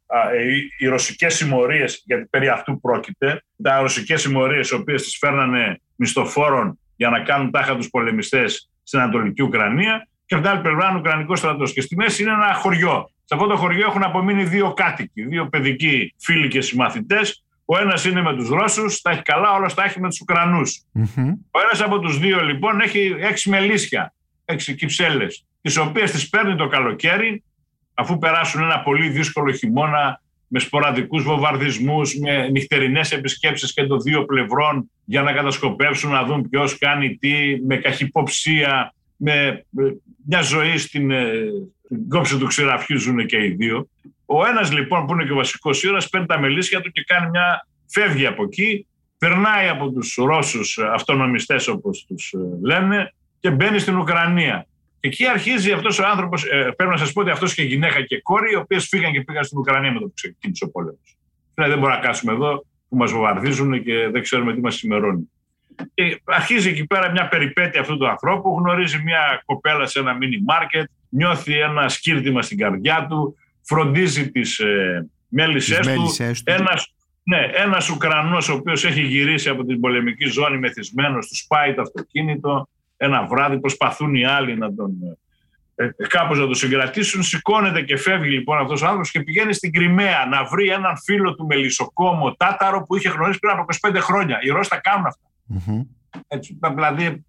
οι ρωσικές συμμορίες, γιατί περί αυτού πρόκειται, τα ρωσικές συμμορίες, οι οποίες τις φέρνανε μισθοφόρων για να κάνουν τάχα τους πολεμιστές στην Ανατολική Ουκρανία, και από την άλλη πλευρά είναι ο Ουκρανικός στρατός. Και στη μέση είναι ένα χωριό. Σε αυτό το χωριό έχουν απομείνει δύο κάτοικοι, δύο παιδικοί φίλοι και συμμαθητές. Ο ένας είναι με τους Ρώσους, τα έχει καλά, όλος τα έχει με τους Ουκρανούς. Mm-hmm. Ο ένας από τους δύο λοιπόν έχει 6 μελίσια, 6 κυψέλες, τις οποίες τις παίρνει το καλοκαίρι, αφού περάσουν ένα πολύ δύσκολο χειμώνα με σποραδικούς βομβαρδισμούς, με νυχτερινές επισκέψεις και των δύο πλευρών για να κατασκοπεύσουν, να δουν ποιος κάνει τι, με καχυποψία, με μια ζωή στην κόψη του ξηραφιού ζουν και οι δύο. Ο ένας λοιπόν που είναι και ο βασικός ήρωας παίρνει τα μελίσια του και κάνει μια φεύγει από εκεί, περνάει από τους Ρώσους αυτονομιστές όπως τους λένε και μπαίνει στην Ουκρανία. Εκεί αρχίζει αυτός ο άνθρωπος, πρέπει να σας πω ότι αυτός και γυναίκα και κόρη, οι οποίες φύγαν και πήγαν στην Ουκρανία με το που ξεκίνησε ο πόλεμος. Δηλαδή δεν μπορούμε να κάτσουμε εδώ που μας βομβαρδίζουν και δεν ξέρουμε τι μας σημερώνει. Και αρχίζει εκεί πέρα μια περιπέτεια αυτού του ανθρώπου, γνωρίζει μια κοπέλα σε ένα μίνι μάρκετ, νιώθει ένα σκύρτημα στην καρδιά του, φροντίζει τις μέλισσές του. Ένας Ουκρανός ο οποίος έχει γυρίσει από την πολεμική ζώνη μεθυσμένος, του σπάει το αυτοκίνητο. Ένα βράδυ προσπαθούν οι άλλοι να τον συγκρατήσουν. Σηκώνεται και φεύγει λοιπόν αυτός ο άνθρωπος και πηγαίνει στην Κριμαία να βρει έναν φίλο του μελισσοκόμο τάταρο που είχε γνωρίσει πριν από 25 χρόνια. Οι Ρώσοι τα κάνουν αυτά. Mm-hmm. Έτσι, δηλαδή,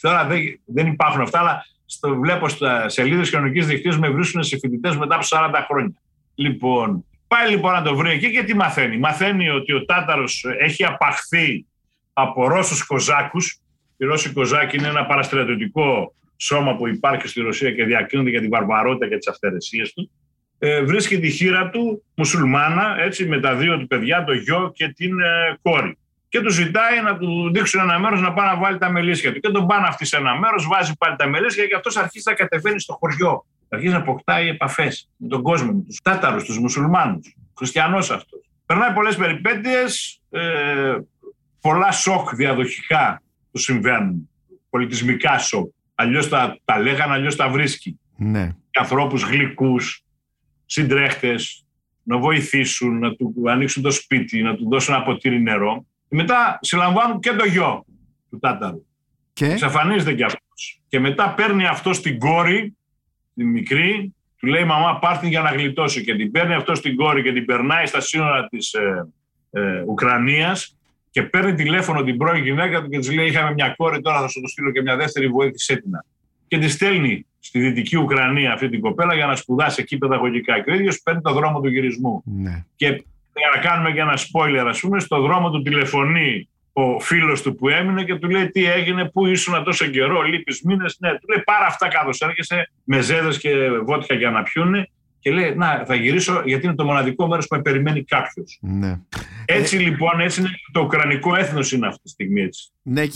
τώρα δεν υπάρχουν αυτά, αλλά στο βλέπω στα σελίδες κοινωνικής δικτύωσης με βρίσκουν σε φοιτητές μετά από 40 χρόνια. Λοιπόν, πάει λοιπόν να το βρει εκεί και τι μαθαίνει. Μαθαίνει ότι ο τάταρος έχει απαχθεί από Ρώσους κοζάκους. Οι Ρώσοι κοζάκοι είναι ένα παραστρατιωτικό σώμα που υπάρχει στη Ρωσία και διακρίνονται για την βαρβαρότητα και τις αυθαιρεσίες του. Βρίσκει τη χείρα του, μουσουλμάνα, έτσι, με τα δύο του παιδιά, το γιο και την κόρη. Και του ζητάει να του δείξουν ένα μέρος να πάει να βάλει τα μελίσια του. Και τον πάνε αυτή σε ένα μέρος, βάζει πάλι τα μελίσια και αυτός αρχίζει να κατεβαίνει στο χωριό. Αρχίζει να αποκτάει επαφές με τον κόσμο, με τους Τάταρους, τους μουσουλμάνους. Χριστιανός αυτός. Περνάει πολλές περιπέτειες, πολλά σοκ διαδοχικά που συμβαίνουν. Πολιτισμικά σοκ. Αλλιώς τα λέγανε, αλλιώς τα βρίσκει. Ναι. Ανθρώπους γλυκούς, συντρέχτες, να βοηθήσουν, να του ανοίξουν το σπίτι, να του δώσουν ένα ποτήρι νερό. Μετά συλλαμβάνουν και το γιο του Τάταρου. Και εξαφανίζεται και αυτός. Και μετά παίρνει αυτός την κόρη, τη μικρή, του λέει μαμά πάρ' την για να γλιτώσει. Και την παίρνει αυτός την κόρη και την περνάει στα σύνορα της Ουκρανίας και παίρνει τηλέφωνο την πρώην γυναίκα του και της λέει είχαμε μια κόρη, τώρα θα σου το στείλω και μια δεύτερη, βοήθησέ την. Και τη στέλνει στη Δυτική Ουκρανία αυτή την κοπέλα για να σπουδάσει εκεί παιδαγωγικά. Και ο ίδιος παίρνει το δρόμο του γυρισμού. Ναι. Και για να κάνουμε και ένα spoiler, ας πούμε, στον δρόμο του τηλεφωνεί ο φίλος του που έμεινε και του λέει τι έγινε, πού ήσουν τόσο καιρό, λείπεις μήνες. Ναι, του λέει πάρα αυτά κάτω, έρχεσαι με ζέδες και βότια για να πιούνε. Και λέει να, θα γυρίσω γιατί είναι το μοναδικό μέρος που με περιμένει κάποιος. Ναι. Έτσι λοιπόν, έτσι είναι το ουκρανικό έθνος είναι αυτή τη στιγμή έτσι. Ναι,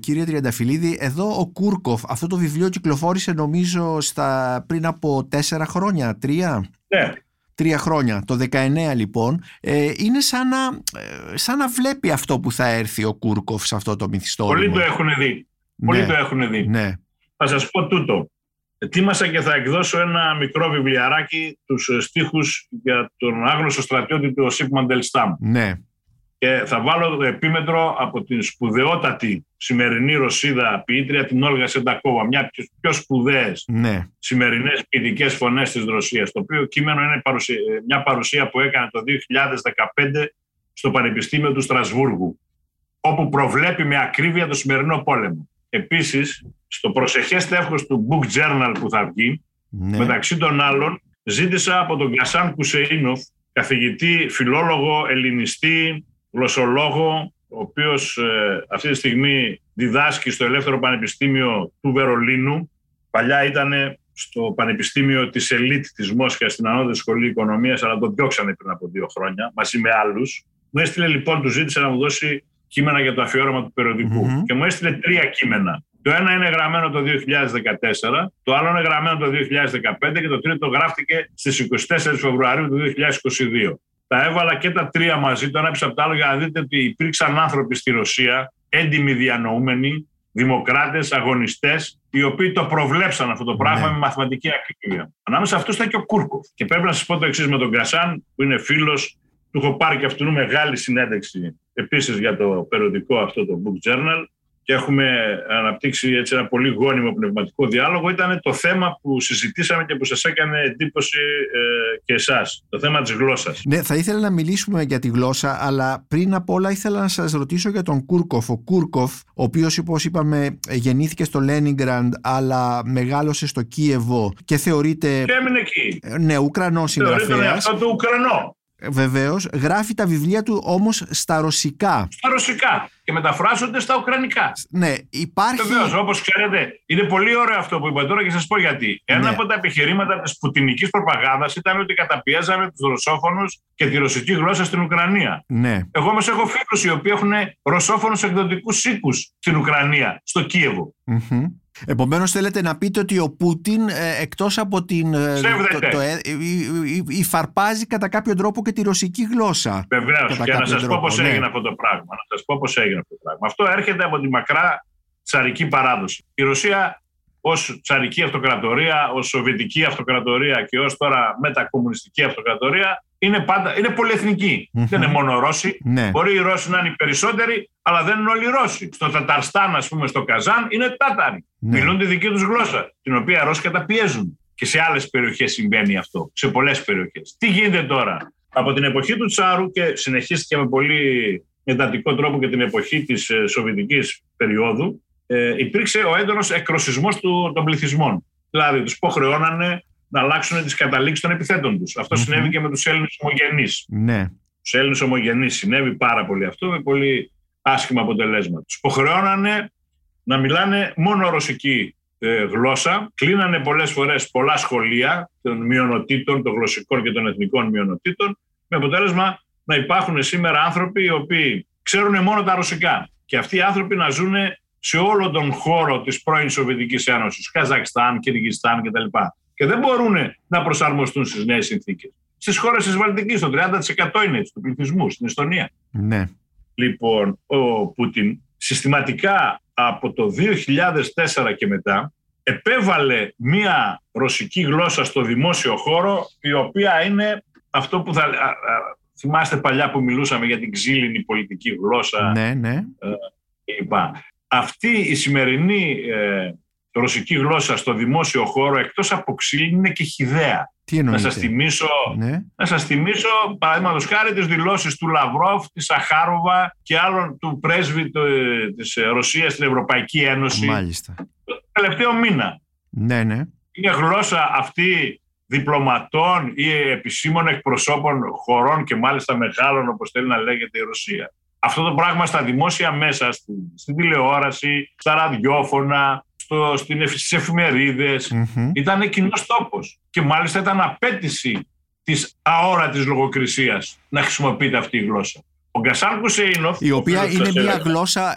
κύριε Τριανταφυλίδη, εδώ ο Κούρκοφ, αυτό το βιβλίο κυκλοφόρησε νομίζω πριν από 4 χρόνια, 3. Ναι. 3 χρόνια, το 19 λοιπόν, είναι σαν να βλέπει αυτό που θα έρθει ο Κούρκοφ σε αυτό το μυθιστόρημα. Πολλοί το έχουν δει. Ναι. Ναι. Θα σας πω τούτο. Ετοίμασα και θα εκδώσω ένα μικρό βιβλιαράκι τους στίχους για τον άγνωστο στρατιώτη του Σιπ Μαντελστάμ. Ναι. Και θα βάλω το επίμετρο από την σπουδαιότατη σημερινή Ρωσίδα ποιήτρια, την Όλγα Σεντακόβα, μια από τις πιο σπουδαίες σημερινές ποιητικές φωνές της Ρωσίας. Το οποίο κείμενο είναι μια παρουσία που έκανε το 2015 στο Πανεπιστήμιο του Στρασβούργου, όπου προβλέπει με ακρίβεια το σημερινό πόλεμο. Επίσης, στο προσεχές τεύχος του Book Journal που θα βγει, μεταξύ των άλλων, ζήτησα από τον Κασάν Κουσεϊνοφ, καθηγητή, φιλόλογο, ελληνιστή, γλωσσολόγο, ο οποίος αυτή τη στιγμή διδάσκει στο Ελεύθερο Πανεπιστήμιο του Βερολίνου. Παλιά ήταν στο Πανεπιστήμιο της Ελίτ της Μόσχας, στην Ανώτερη Σχολή Οικονομίας, αλλά τον διώξανε πριν από 2 χρόνια, μαζί με άλλους. Μου έστειλε λοιπόν, του ζήτησε να μου δώσει κείμενα για το αφιέρωμα του περιοδικού. Mm-hmm. Και μου έστειλε 3 κείμενα. Το ένα είναι γραμμένο το 2014, το άλλο είναι γραμμένο το 2015 και το τρίτο γράφτηκε στις 24 Φεβρουαρίου του 2022. Τα έβαλα και τα 3 μαζί, το ένα πίσω από το άλλο, για να δείτε ότι υπήρξαν άνθρωποι στη Ρωσία, έντιμοι διανοούμενοι, δημοκράτες, αγωνιστές, οι οποίοι το προβλέψαν αυτό το πράγμα με μαθηματική ακρίβεια. Ανάμεσα αυτούς ήταν και ο Κούρκοφ. Και πρέπει να σας πω το εξής με τον Κασάν, που είναι φίλος, του έχω πάρει και αυτού μεγάλη συνέντευξη επίσης για το περιοδικό αυτό το Book Journal. και έχουμε αναπτύξει έτσι ένα πολύ γόνιμο πνευματικό διάλογο, ήταν το θέμα που συζητήσαμε και που σας έκανε εντύπωση και εσάς, το θέμα της γλώσσας. Ναι, θα ήθελα να μιλήσουμε για τη γλώσσα, αλλά πριν απ' όλα ήθελα να σας ρωτήσω για τον Κούρκοφ. Ο Κούρκοφ, ο οποίος, όπως είπαμε, γεννήθηκε στο Λένιγκραντ, αλλά μεγάλωσε στο Κίεβο και θεωρείται... Και έμεινε εκεί. Ναι, Ουκρανός συγγραφέας. Θεωρείται αυτό το Ουκρανό. Βεβαίως, γράφει τα βιβλία του όμως στα ρωσικά. Στα ρωσικά και μεταφράζονται στα ουκρανικά. Ναι, υπάρχει. Βεβαίως, όπως ξέρετε, είναι πολύ ωραίο αυτό που είπα τώρα και σας πω γιατί. Ένα από τα επιχειρήματα της πουτινικής προπαγάνδας ήταν ότι καταπιέζαμε τους ρωσόφωνους και τη ρωσική γλώσσα στην Ουκρανία. Ναι. Εγώ όμως έχω φίλους οι οποίοι έχουν ρωσόφωνους εκδοτικούς οίκους στην Ουκρανία, στο Κίεβο. Mm-hmm. Επομένως θέλετε να πείτε ότι ο Πούτιν εκτός από την... υφαρπάζει κατά κάποιο τρόπο και τη ρωσική γλώσσα. Βεβαίως, και να σας πω πώς έγινε αυτό το πράγμα. Αυτό έρχεται από τη μακρά τσαρική παράδοση. Η Ρωσία ως τσαρική αυτοκρατορία, ως σοβιετική αυτοκρατορία και ως τώρα μετακομμουνιστική αυτοκρατορία είναι πολυεθνική. Mm-hmm. Δεν είναι μόνο Ρώσοι. Ναι. Μπορεί οι Ρώσοι να είναι οι περισσότεροι, αλλά δεν είναι όλοι οι Ρώσοι. Στο Ταταρστάν, ας πούμε, στο Καζάν, είναι Τάταροι. Ναι. Μιλούν τη δική τους γλώσσα, την οποία οι Ρώσοι καταπιέζουν. Και σε άλλες περιοχές συμβαίνει αυτό. Σε πολλές περιοχές. Τι γίνεται τώρα? Από την εποχή του Τσάρου και συνεχίστηκε με πολύ εντατικό τρόπο και την εποχή της Σοβιετικής περίοδου, υπήρξε ο έντονος εκρωσισμός των πληθυσμών. Δηλαδή, τους υποχρεώνανε να αλλάξουν τις καταλήξεις των επιθέτων τους. Αυτό συνέβη και με τους Έλληνες ομογενείς. Ναι. Τους Έλληνες ομογενείς συνέβη πάρα πολύ αυτό, με πολύ άσχημα αποτελέσματα. Τους υποχρεώνανε να μιλάνε μόνο ρωσική γλώσσα. Κλείνανε πολλές φορές πολλά σχολεία των μειονοτήτων, των γλωσσικών και των εθνικών μειονοτήτων, με αποτέλεσμα να υπάρχουν σήμερα άνθρωποι οι οποίοι ξέρουν μόνο τα ρωσικά. Και αυτοί οι άνθρωποι να ζουν σε όλο τον χώρο της πρώην Σοβιετικής Ένωσης, Καζακστάν, Κυργιστάν κτλ. Και δεν μπορούν να προσαρμοστούν στις νέες συνθήκες. Στις χώρες της Βαλτικής, το 30% είναι του πληθυσμού, στην Εστονία. Ναι. Λοιπόν, ο Πούτιν συστηματικά από το 2004 και μετά επέβαλε μία ρωσική γλώσσα στο δημόσιο χώρο, η οποία είναι αυτό που θα... Θυμάστε παλιά που μιλούσαμε για την ξύλινη πολιτική γλώσσα. Ναι, ναι. Αυτή η σημερινή... ρωσική γλώσσα στο δημόσιο χώρο, εκτός από ξύλινη, είναι και χυδαία. Να σας θυμίσω, παραδείγματος χάρη, τις δηλώσεις του Λαυρόφ, της Σαχάροβα και άλλων, του πρέσβη της Ρωσίας στην Ευρωπαϊκή Ένωση. Μάλιστα. Το τελευταίο μήνα. Ναι, ναι. Είναι γλώσσα αυτή διπλωματών ή επισήμων εκπροσώπων χωρών και μάλιστα μεγάλων, όπως θέλει να λέγεται η Ρωσία. Αυτό το πράγμα στα δημόσια μέσα, στην τηλεόραση, στα ραδιόφωνα, στις εφημερίδες, ήταν κοινός τόπος. Και μάλιστα ήταν απέτηση της αόρατης λογοκρισίας να χρησιμοποιείται αυτή η γλώσσα. Ο Γκασάν Κουσέινοφ, η οποία είναι μια γλώσσα,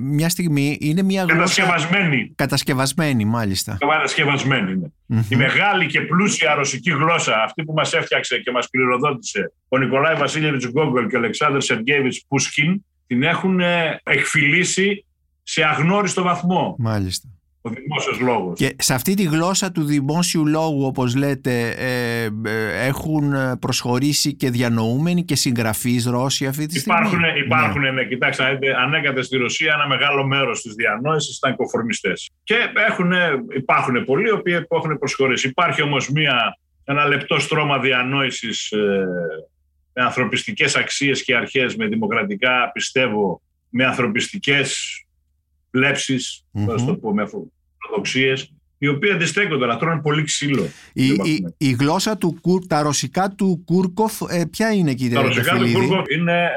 μια στιγμή, είναι μια γλώσσα κατασκευασμένη. Κατασκευασμένη, μάλιστα. Κατασκευασμένη, ναι. Η μεγάλη και πλούσια ρωσική γλώσσα, αυτή που μας έφτιαξε και μας πληροδότησε ο Νικολάι Βασίλεβιτ Γκόγκολ και ο Αλεξάνδρ Σεργέιβιτ Πούσχιν, την έχουν εκφυλίσει σε αγνώριστο βαθμό. Μάλιστα. Ο δημόσιος λόγος. Και σε αυτή τη γλώσσα του δημόσιου λόγου, όπως λέτε, έχουν προσχωρήσει και διανοούμενοι και συγγραφείς Ρώσοι αυτή τη στιγμή. Υπάρχουν, ναι. Κοιτάξτε, ανέκατα στη Ρωσία ένα μεγάλο μέρος της διανόησης ήταν κονφορμιστές. Και υπάρχουν πολλοί οι οποίοι έχουν προσχωρήσει. Υπάρχει όμως ένα λεπτό στρώμα διανόησης με ανθρωπιστικές αξίες και αρχές, με δημοκρατικά, πιστεύω, με ανθρωπιστικές βλέψεις, θα το πω, με προδοξίες, οι οποίοι αντιστέκονται, αλλά τρώνε πολύ ξύλο. Η γλώσσα του Κούρκοφ, τα ρωσικά του Κούρκοφ, ποια είναι, κύριε Τριανταφυλίδη? Τα ρωσικά του Κούρκοφ είναι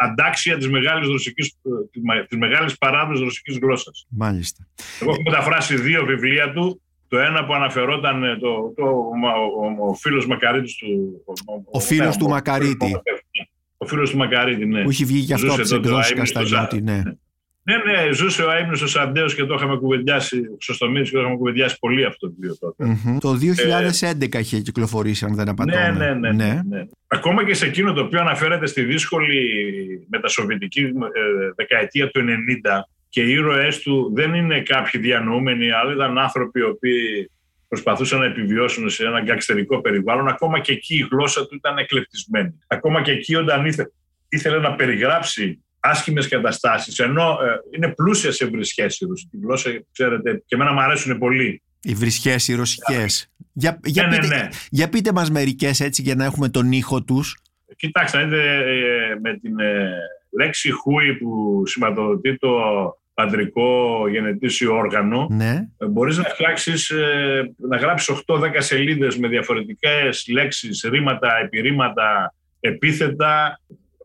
αντάξια της μεγάλης παράδοσης ρωσικής γλώσσας. Μάλιστα. Εγώ έχω μεταφράσει δύο βιβλία του. Το ένα που αναφερόταν ο φίλος Μακαρίτης του... Ο φίλος του Μακαρίτη. Ο φίλος του Μακαρίτη, ναι. Που έχει βγει και αυτό από τις εκδόσεις Καστανιώτη, ναι. Ναι, ζούσε ο αείμνηστος ο Σαντέος και το είχαμε κουβεντιάσει, πολύ αυτό το βιβλίο τότε. Το 2011 είχε κυκλοφορήσει, αν δεν απατώμε. Ναι. Ακόμα και σε εκείνο το οποίο αναφέρεται στη δύσκολη μετασοβιετική δεκαετία του 90, και οι ήρωές του δεν είναι κάποιοι διανοούμενοι, αλλά ήταν άνθρωποι οι οποίοι προσπαθούσαν να επιβιώσουν σε ένα γκαγκστερικό περιβάλλον. Ακόμα και εκεί η γλώσσα του ήταν εκλεπτισμένη. Ακόμα και εκεί, όταν ήθελε να περιγράψει άσχημες καταστάσεις, ενώ είναι πλούσια σε βρισχές ήρους. Την γλώσσα, ξέρετε, και εμένα μου αρέσουν πολύ. Οι βρισχές, οι ρωσικές. Για πείτε μας μερικές έτσι για να έχουμε τον ήχο τους. Κοιτάξτε, με την λέξη χούι που σηματοδοτεί το πατρικό γενετήσιο όργανο, ναι, μπορείς να φτιάξεις, να γράψεις 8-10 σελίδες με διαφορετικές λέξεις, ρήματα, επιρρήματα, επίθετα.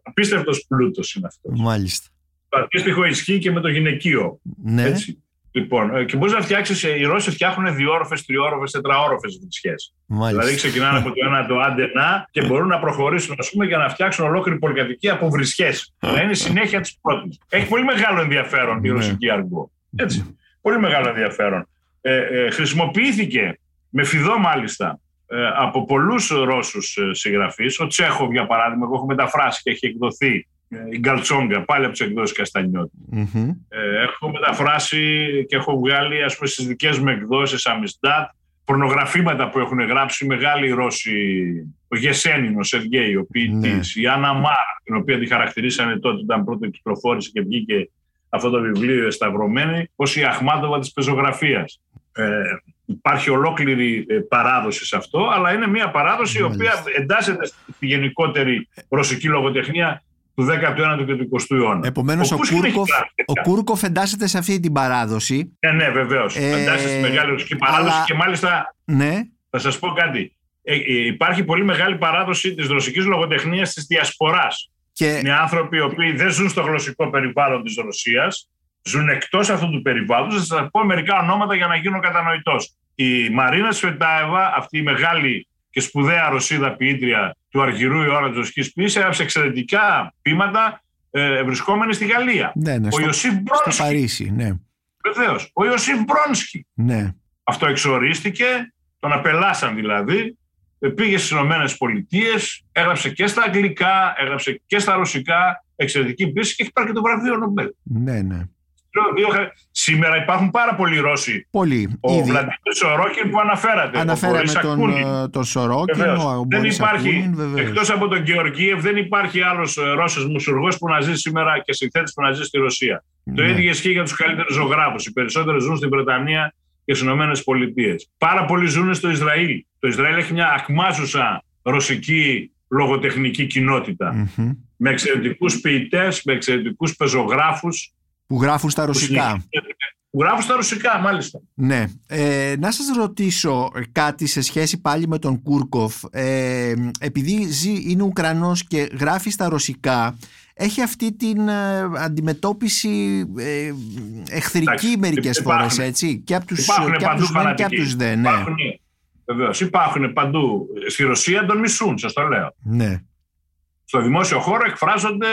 Απίστευτος πλούτος είναι αυτός. Μάλιστα. Το αντίστοιχο ισχύει και με το γυναικείο. Ναι. Έτσι. Λοιπόν, και μπορείς να φτιάξεις, οι Ρώσοι φτιάχνουν διόροφες, τριόροφες, τετραόροφες βρισχές. Δηλαδή ξεκινάνε από το ένα το αντενά και μπορούν να προχωρήσουν, ας πούμε, για να φτιάξουν ολόκληρη πολυκατοικία από βρισχές. Να είναι συνέχεια της πρώτης. Έχει πολύ μεγάλο ενδιαφέρον η ρωσική αργό. Έτσι. Πολύ μεγάλο ενδιαφέρον. Χρησιμοποιήθηκε με φιδό μάλιστα από πολλούς Ρώσους συγγραφείς. Ο Τσέχοβ, για παράδειγμα, εγώ έχω μεταφράσει και έχει εκδοθεί. Η Γκαλτσόγκα, πάλι από τις εκδόσεις Καστανιώτη. Mm-hmm. Έχω μεταφράσει και έχω βγάλει, ας πούμε, στις δικές μου εκδόσεις Αμιστάτ, πορνογραφήματα που έχουν γράψει μεγάλοι Ρώσοι, ο Γεσένιν, ο Σεργέι, ο ποιητής, η Άννα Μάρ, την οποία τη χαρακτηρίσανε τότε, όταν πρώτο κυκλοφόρησε και βγήκε αυτό το βιβλίο σταυρωμένη, ως η Αχμάτοβα της πεζογραφίας. Υπάρχει ολόκληρη παράδοση σε αυτό, αλλά είναι μια παράδοση η οποία εντάσσεται στη γενικότερη ρωσική λογοτεχνία του 19ου και του 20ου αιώνα. Επομένως, ο Κούρκοφ εντάσσεται σε αυτή την παράδοση. Ναι, βεβαίως. Εντάσσεται στη μεγάλη ρωσική παράδοση, αλλά... και μάλιστα, ναι, θα σας πω κάτι. Υπάρχει πολύ μεγάλη παράδοση της ρωσικής λογοτεχνίας της διασποράς. Και... είναι άνθρωποι οι οποίοι δεν ζουν στο γλωσσικό περιβάλλον της Ρωσίας, ζουν εκτός αυτού του περιβάλλοντος. Θα σας πω μερικά ονόματα για να γίνω κατανοητός. Η Μαρίνα Σφεντάεβα, αυτή η μεγάλη και σπουδαία Ρωσίδα ποιήτρια του Αργυρού Ιώνα της Ρωσικής Ποιήσης, έγραψε εξαιρετικά ποίηματα βρισκόμενοι στη Γαλλία. Ναι, ναι, ο Ιωσήφ Μπρόνσκι. Στο Παρίσι, ναι. Βεβαίως. Ο Ιωσήφ Μπρόνσκι. Ναι. Αυτό εξορίστηκε, τον απελάσαν δηλαδή, πήγε στις Ηνωμένες Πολιτείες, έγραψε και στα αγγλικά, έγραψε και στα ρωσικά εξαιρετική ποιήση και έχει πάρει και το βραβείο Νομπέλ. Ναι, ναι. Σήμερα υπάρχουν πάρα πολλοί Ρώσοι. Πολύ. Ο Βλαντίμιρ Σορόκιν που αναφέρατε. Αναφέραμε τον Σορόκιν. Δεν υπάρχει, εκτός από τον Γεωργίευ, δεν υπάρχει άλλος Ρώσος μουσουργός που να ζει σήμερα και συνθέτης που να ζει στη Ρωσία. Ναι. Το ίδιο ισχύει για τους καλύτερους ζωγράφους. Οι περισσότεροι ζουν στην Βρετανία και στις Ηνωμένες Πολιτείες. Πάρα πολλοί ζουν στο Ισραήλ. Το Ισραήλ έχει μια ακμάζουσα ρωσική λογοτεχνική κοινότητα. Mm-hmm. Με εξαιρετικούς ποιητές, με εξαιρετικούς πεζογράφους. Που γράφουν στα ρωσικά. Που γράφουν στα ρωσικά, μάλιστα. Ναι. Να σας ρωτήσω κάτι σε σχέση πάλι με τον Κούρκοφ. Επειδή είναι Ουκρανός και γράφει στα ρωσικά, έχει αυτή την αντιμετώπιση εχθρική μερικές φορές, έτσι. Και από τους μεν και από τους δε. Υπάρχουν, ναι. Βεβαίως, υπάρχουν παντού. Στη Ρωσία τον μισούν, σας το λέω. Ναι. Στο δημόσιο χώρο εκφράζονται,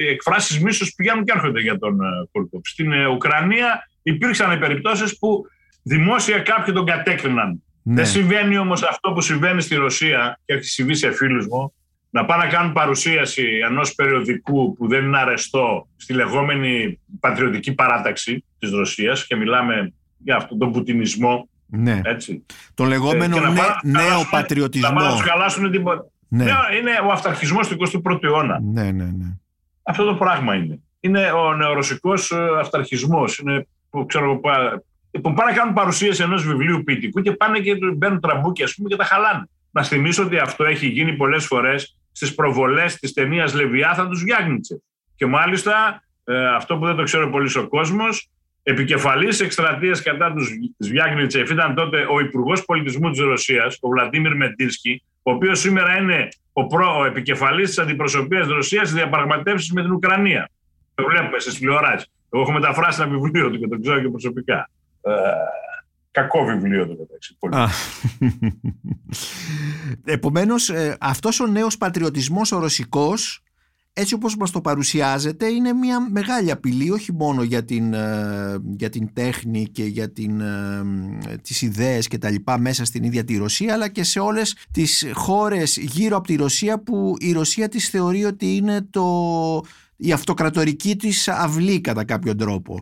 οι εκφράσεις μίσους πηγαίνουν και έρχονται για τον Κούρκοφ. Στην Ουκρανία υπήρξαν περιπτώσεις που δημόσια κάποιοι τον κατέκριναν. Ναι. Δεν συμβαίνει όμως αυτό που συμβαίνει στη Ρωσία και έχει συμβεί σε φίλους μου, να πάνε να κάνουν παρουσίαση ενός περιοδικού που δεν είναι αρεστό στη λεγόμενη πατριωτική παράταξη της Ρωσίας, και μιλάμε για αυτόν τον πουτινισμό. Ναι. Έτσι. Το λεγόμενο νέο πατριωτισμό. Να πάνε να χαλάσουν τίποτα. Ναι. Είναι ο αυταρχισμός του 21ου αιώνα. Ναι, ναι, ναι. Αυτό το πράγμα είναι. Είναι ο νεορωσικός αυταρχισμός. Είναι που, ξέρω, που πάνε να κάνουν παρουσίαση ενός βιβλίου ποιητικού και πάνε και μπαίνουν τραμπούκια, ας πούμε, και τα χαλάνε. Να θυμίσω ότι αυτό έχει γίνει πολλές φορές στις προβολές της ταινίας Λεβιάθαν του Γιάννητσε. Και μάλιστα αυτό που δεν το ξέρω πολύ ο κόσμος, επικεφαλής εκστρατείας κατά τους Βιάγνιτσεφ ήταν τότε ο Υπουργός Πολιτισμού της Ρωσίας, ο Βλαντίμιρ Μεντίνσκι, ο οποίος σήμερα είναι ο επικεφαλής της αντιπροσωπείας της Ρωσίας στις διαπραγματεύσεις με την Ουκρανία. Το βλέπουμε στις τηλεοράσεις. Εγώ έχω μεταφράσει ένα βιβλίο του και το ξέρω και προσωπικά. Κακό βιβλίο του μεταξύ. Επομένως, αυτός ο νέος πατριωτισμός ο ρωσικός, έτσι όπως μας το παρουσιάζεται, είναι μια μεγάλη απειλή, όχι μόνο για την τέχνη και για τις ιδέες και τα λοιπά μέσα στην ίδια τη Ρωσία, αλλά και σε όλες τις χώρες γύρω από τη Ρωσία, που η Ρωσία τις θεωρεί ότι είναι η αυτοκρατορική της αυλή κατά κάποιον τρόπο.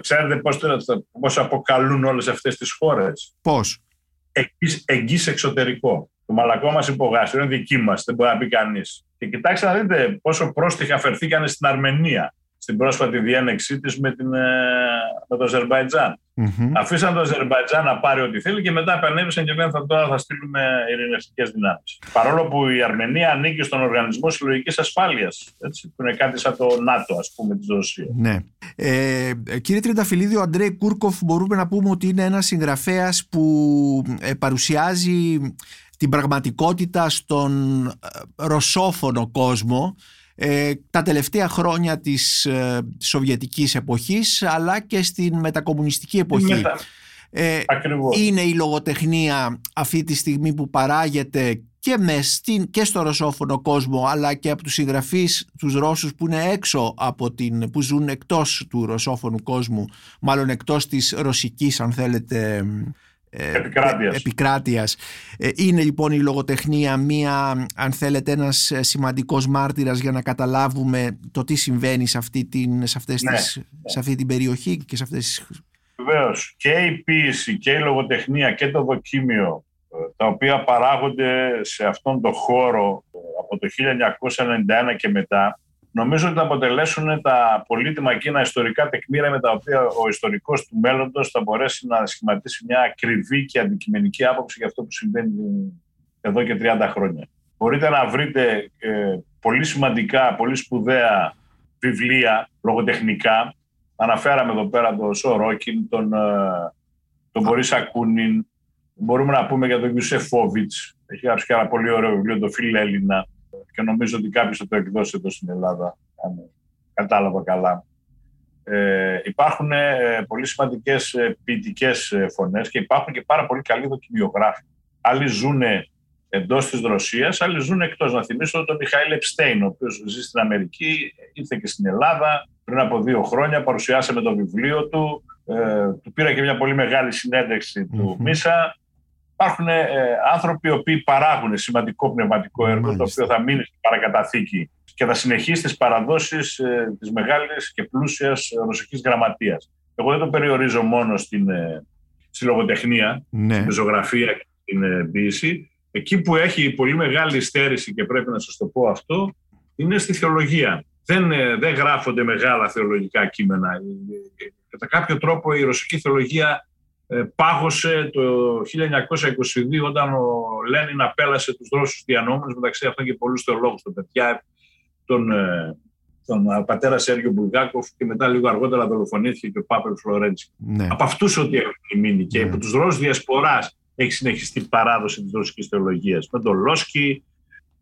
Ξέρετε πώς αποκαλούν όλες αυτές τις χώρες? Πώς? Εγγύς εξωτερικό. Το μαλακό μας υπογάσιο, είναι δική μας, δεν μπορεί να πει κανείς. Και κοιτάξτε να δείτε πόσο πρόστιχα φερθήκανε στην Αρμενία στην πρόσφατη διένεξή της με το Αζερμπαϊτζάν. Mm-hmm. Αφήσαν το Αζερμπαϊτζάν να πάρει ό,τι θέλει και μετά επανέβησαν και λένε τώρα θα στείλουμε ειρηνευτικές δυνάμεις. Παρόλο που η Αρμενία ανήκει στον Οργανισμό Συλλογικής Ασφάλειας, έτσι, που είναι κάτι σαν το ΝΑΤΟ, ας πούμε, της Ρωσίας. Ναι. Κύριε Τριανταφυλίδη, ο Αντρέι Κούρκοφ μπορούμε να πούμε ότι είναι ένας συγγραφέας που παρουσιάζει την πραγματικότητα στον ρωσόφωνο κόσμο τα τελευταία χρόνια της Σοβιετικής εποχής αλλά και στην μετακομμουνιστική εποχή. Είναι η λογοτεχνία αυτή τη στιγμή που παράγεται και στο ρωσόφωνο κόσμο αλλά και από τους συγγραφείς τους Ρώσους που είναι έξω από που ζουν εκτός του ρωσόφωνου κόσμου, μάλλον εκτός της ρωσικής αν θέλετε επικράτειας. Είναι λοιπόν η λογοτεχνία αν θέλετε ένας σημαντικός μάρτυρας για να καταλάβουμε το τι συμβαίνει σε αυτή την περιοχή και σε αυτές τις... Βεβαίως και η ποίηση και η λογοτεχνία και το δοκίμιο τα οποία παράγονται σε αυτόν τον χώρο από το 1991 και μετά νομίζω ότι θα αποτελέσουν τα πολύτιμα εκείνα ιστορικά τεκμήρια με τα οποία ο ιστορικός του μέλλοντος θα μπορέσει να σχηματίσει μια ακριβή και αντικειμενική άποψη για αυτό που συμβαίνει εδώ και 30 χρόνια. Μπορείτε να βρείτε πολύ σημαντικά, πολύ σπουδαία βιβλία, λογοτεχνικά. Αναφέραμε εδώ πέρα τον Σορόκιν, τον Μπορίς Ακούνιν. Μπορούμε να πούμε για τον Γιουσεφόβιτς. Έχει γράψει και ένα πολύ ωραίο βιβλίο, το Φιλέλληνα. Και νομίζω ότι κάποιος θα το εκδώσει εδώ στην Ελλάδα, αν κατάλαβα καλά. Υπάρχουν πολύ σημαντικές ποιητικές φωνές και υπάρχουν και πάρα πολύ καλοί δοκιμιογράφοι. Άλλοι ζουν εντός της Ρωσίας, άλλοι ζουν εκτός. Να θυμίσω τον Μιχαήλ Επστέιν, ο οποίος ζει στην Αμερική, ήρθε και στην Ελλάδα πριν από 2 χρόνια, παρουσιάσαμε το βιβλίο του, του πήρα και μια πολύ μεγάλη συνέντευξη του Μίσα. Υπάρχουν άνθρωποι οι οποίοι παράγουν σημαντικό πνευματικό έργο, το οποίο θα μείνει στην παρακαταθήκη και θα συνεχίσει τις παραδόσεις της μεγάλης και πλούσιας ρωσικής γραμματείας. Εγώ δεν το περιορίζω μόνο στη λογοτεχνία, στη ζωγραφία και την ποιήση. Εκεί που έχει πολύ μεγάλη υστέρηση, και πρέπει να σας το πω αυτό, είναι στη θεολογία. Δεν γράφονται μεγάλα θεολογικά κείμενα. Κατά κάποιο τρόπο η ρωσική θεολογία πάγωσε το 1922 όταν ο Λένιν απέλασε τους Ρώσους διανόμενους, μεταξύ αυτών και πολλούς θεολόγους, τον πατέρα Σέργιο Μπουλγάκοφ, και μετά λίγο αργότερα δολοφονήθηκε και ο Πάπελ Φλωρέντσι. Ναι. Από αυτούς ό,τι έχουν μείνει και από τους Ρώσους διασποράς έχει συνεχιστεί η παράδοση της ρωσικής θεολογίας με τον Λόσκι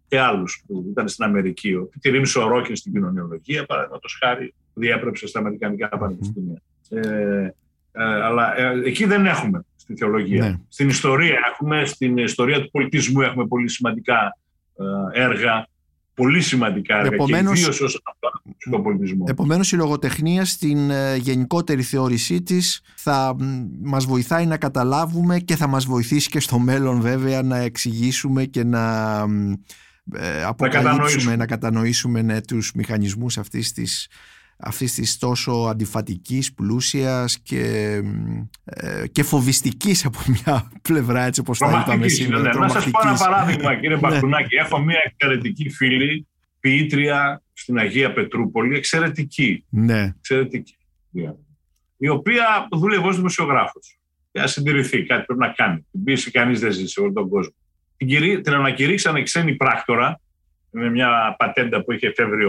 και άλλους που ήταν στην Αμερική. Ο Τιρίμ Σορόκιν στην κοινωνιολογία, παραδείγματος χάρη, διέπρεψε στα αμερικανικά πανεπιστήμια. Αλλά εκεί δεν έχουμε στη θεολογία. Ναι. Στην ιστορία έχουμε, στην ιστορία του πολιτισμού έχουμε πολύ σημαντικά έργα, πολύ σημαντικά έργα, επομένως, και ιδίως όσον αφορά στον πολιτισμό. Επομένως η λογοτεχνία στην γενικότερη θεώρησή της θα μας βοηθάει να καταλάβουμε και θα μας βοηθήσει και στο μέλλον βέβαια να εξηγήσουμε και να αποκαλύψουμε, να κατανοήσουμε τους μηχανισμούς αυτής της τόσο αντιφατικής, πλούσιας και φοβιστικής από μια πλευρά, έτσι όπως θα είπαμε σήμερα. Να σας πω ένα παράδειγμα, κύριε Μπακουνάκη. Έχω μια εξαιρετική φίλη, ποιήτρια στην Αγία Πετρούπολη, εξαιρετική, η οποία δούλευε ως δημοσιογράφος. Για να συντηρηθεί, κάτι πρέπει να κάνει. Την ποιήση κανείς δεν ζει σε όλο τον κόσμο. Την ανακηρύξανε ξένη πράκτορα, με μια πατέντα που είχε εφεύρει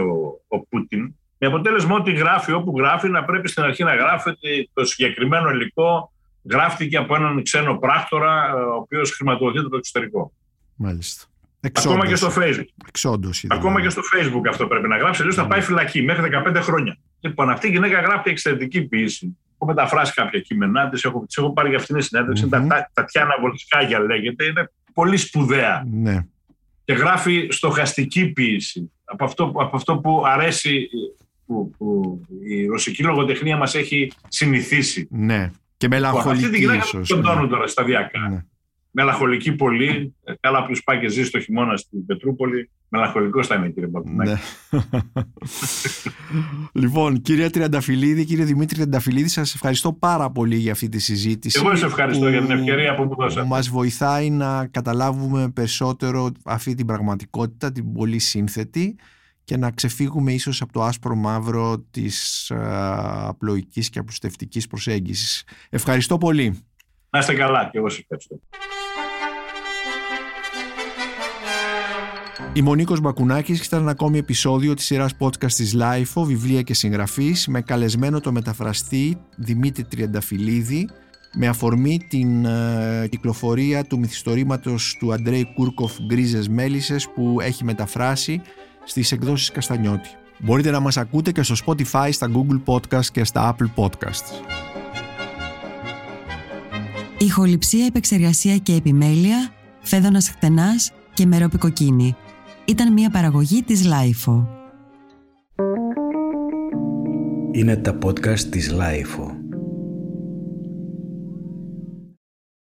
ο Πούτιν. Με αποτέλεσμα ότι γράφει όπου γράφει να πρέπει στην αρχή να γράφει ότι το συγκεκριμένο υλικό γράφτηκε από έναν ξένο πράκτορα ο οποίος χρηματοδοτείται από το εξωτερικό. Μάλιστα. Εξόντως. Ακόμα και στο Facebook. Εξόντως, ακόμα και στο Facebook αυτό πρέπει να γράψει, αλλιώς θα πάει φυλακή μέχρι 15 χρόνια. Λοιπόν, αυτή η γυναίκα γράφει εξαιρετική ποιήση. Έχω μεταφράσει κάποια κείμενά της, έχω πάρει για αυτήν την συνέντευξη. Τα Τατιάνα Βολσκάγια λέγεται, είναι πολύ σπουδαία. Ναι. Και γράφει στοχαστική ποιήση. Από αυτό που αρέσει. Που η ρωσική λογοτεχνία μας έχει συνηθίσει. Ναι, και μελαγχολική ίσως. Αυτή τη γυναίκα τον τόνουν τώρα σταδιακά. Ναι. μελαγχολική πολύ. Καλά που σπάει και ζει στο χειμώνα στην Πετρούπολη. Μελαγχολικός θα είναι, κύριε Μπακουνάκη. Λοιπόν, κύριε Τριανταφυλίδη, κύριε Δημήτρη Τριανταφυλίδη, σας ευχαριστώ πάρα πολύ για αυτή τη συζήτηση. Εγώ σας ευχαριστώ για την ευκαιρία που μου δώσατε. Μας βοηθάει να καταλάβουμε περισσότερο αυτή την πραγματικότητα, την πολύ σύνθετη, και να ξεφύγουμε ίσως από το άσπρο μαύρο της απλοϊκής και απλουστευτικής προσέγγισης. Ευχαριστώ πολύ. Να είστε καλά, και εγώ σας ευχαριστώ. Η Μονίκος Μπακουνάκης ήταν ένα ακόμη επεισόδιο της σειράς podcast της LIFO, βιβλία και συγγραφής, με καλεσμένο το μεταφραστή Δημήτρη Τριανταφυλίδη, με αφορμή την κυκλοφορία του μυθιστορήματος του Αντρέι Κούρκοφ «Γκρίζες μέλισσες», που έχει μεταφράσει στις εκδόσεις Καστανιώτη. Μπορείτε να μας ακούτε και στο Spotify, στα Google Podcast και στα Apple Podcasts. Ηχοληψία, επεξεργασία και επιμέλεια, Φέδωνας Χτενάς και Μερόπη Κοκκίνη. Ήταν μια παραγωγή της LIFO. Είναι τα podcast της LIFO.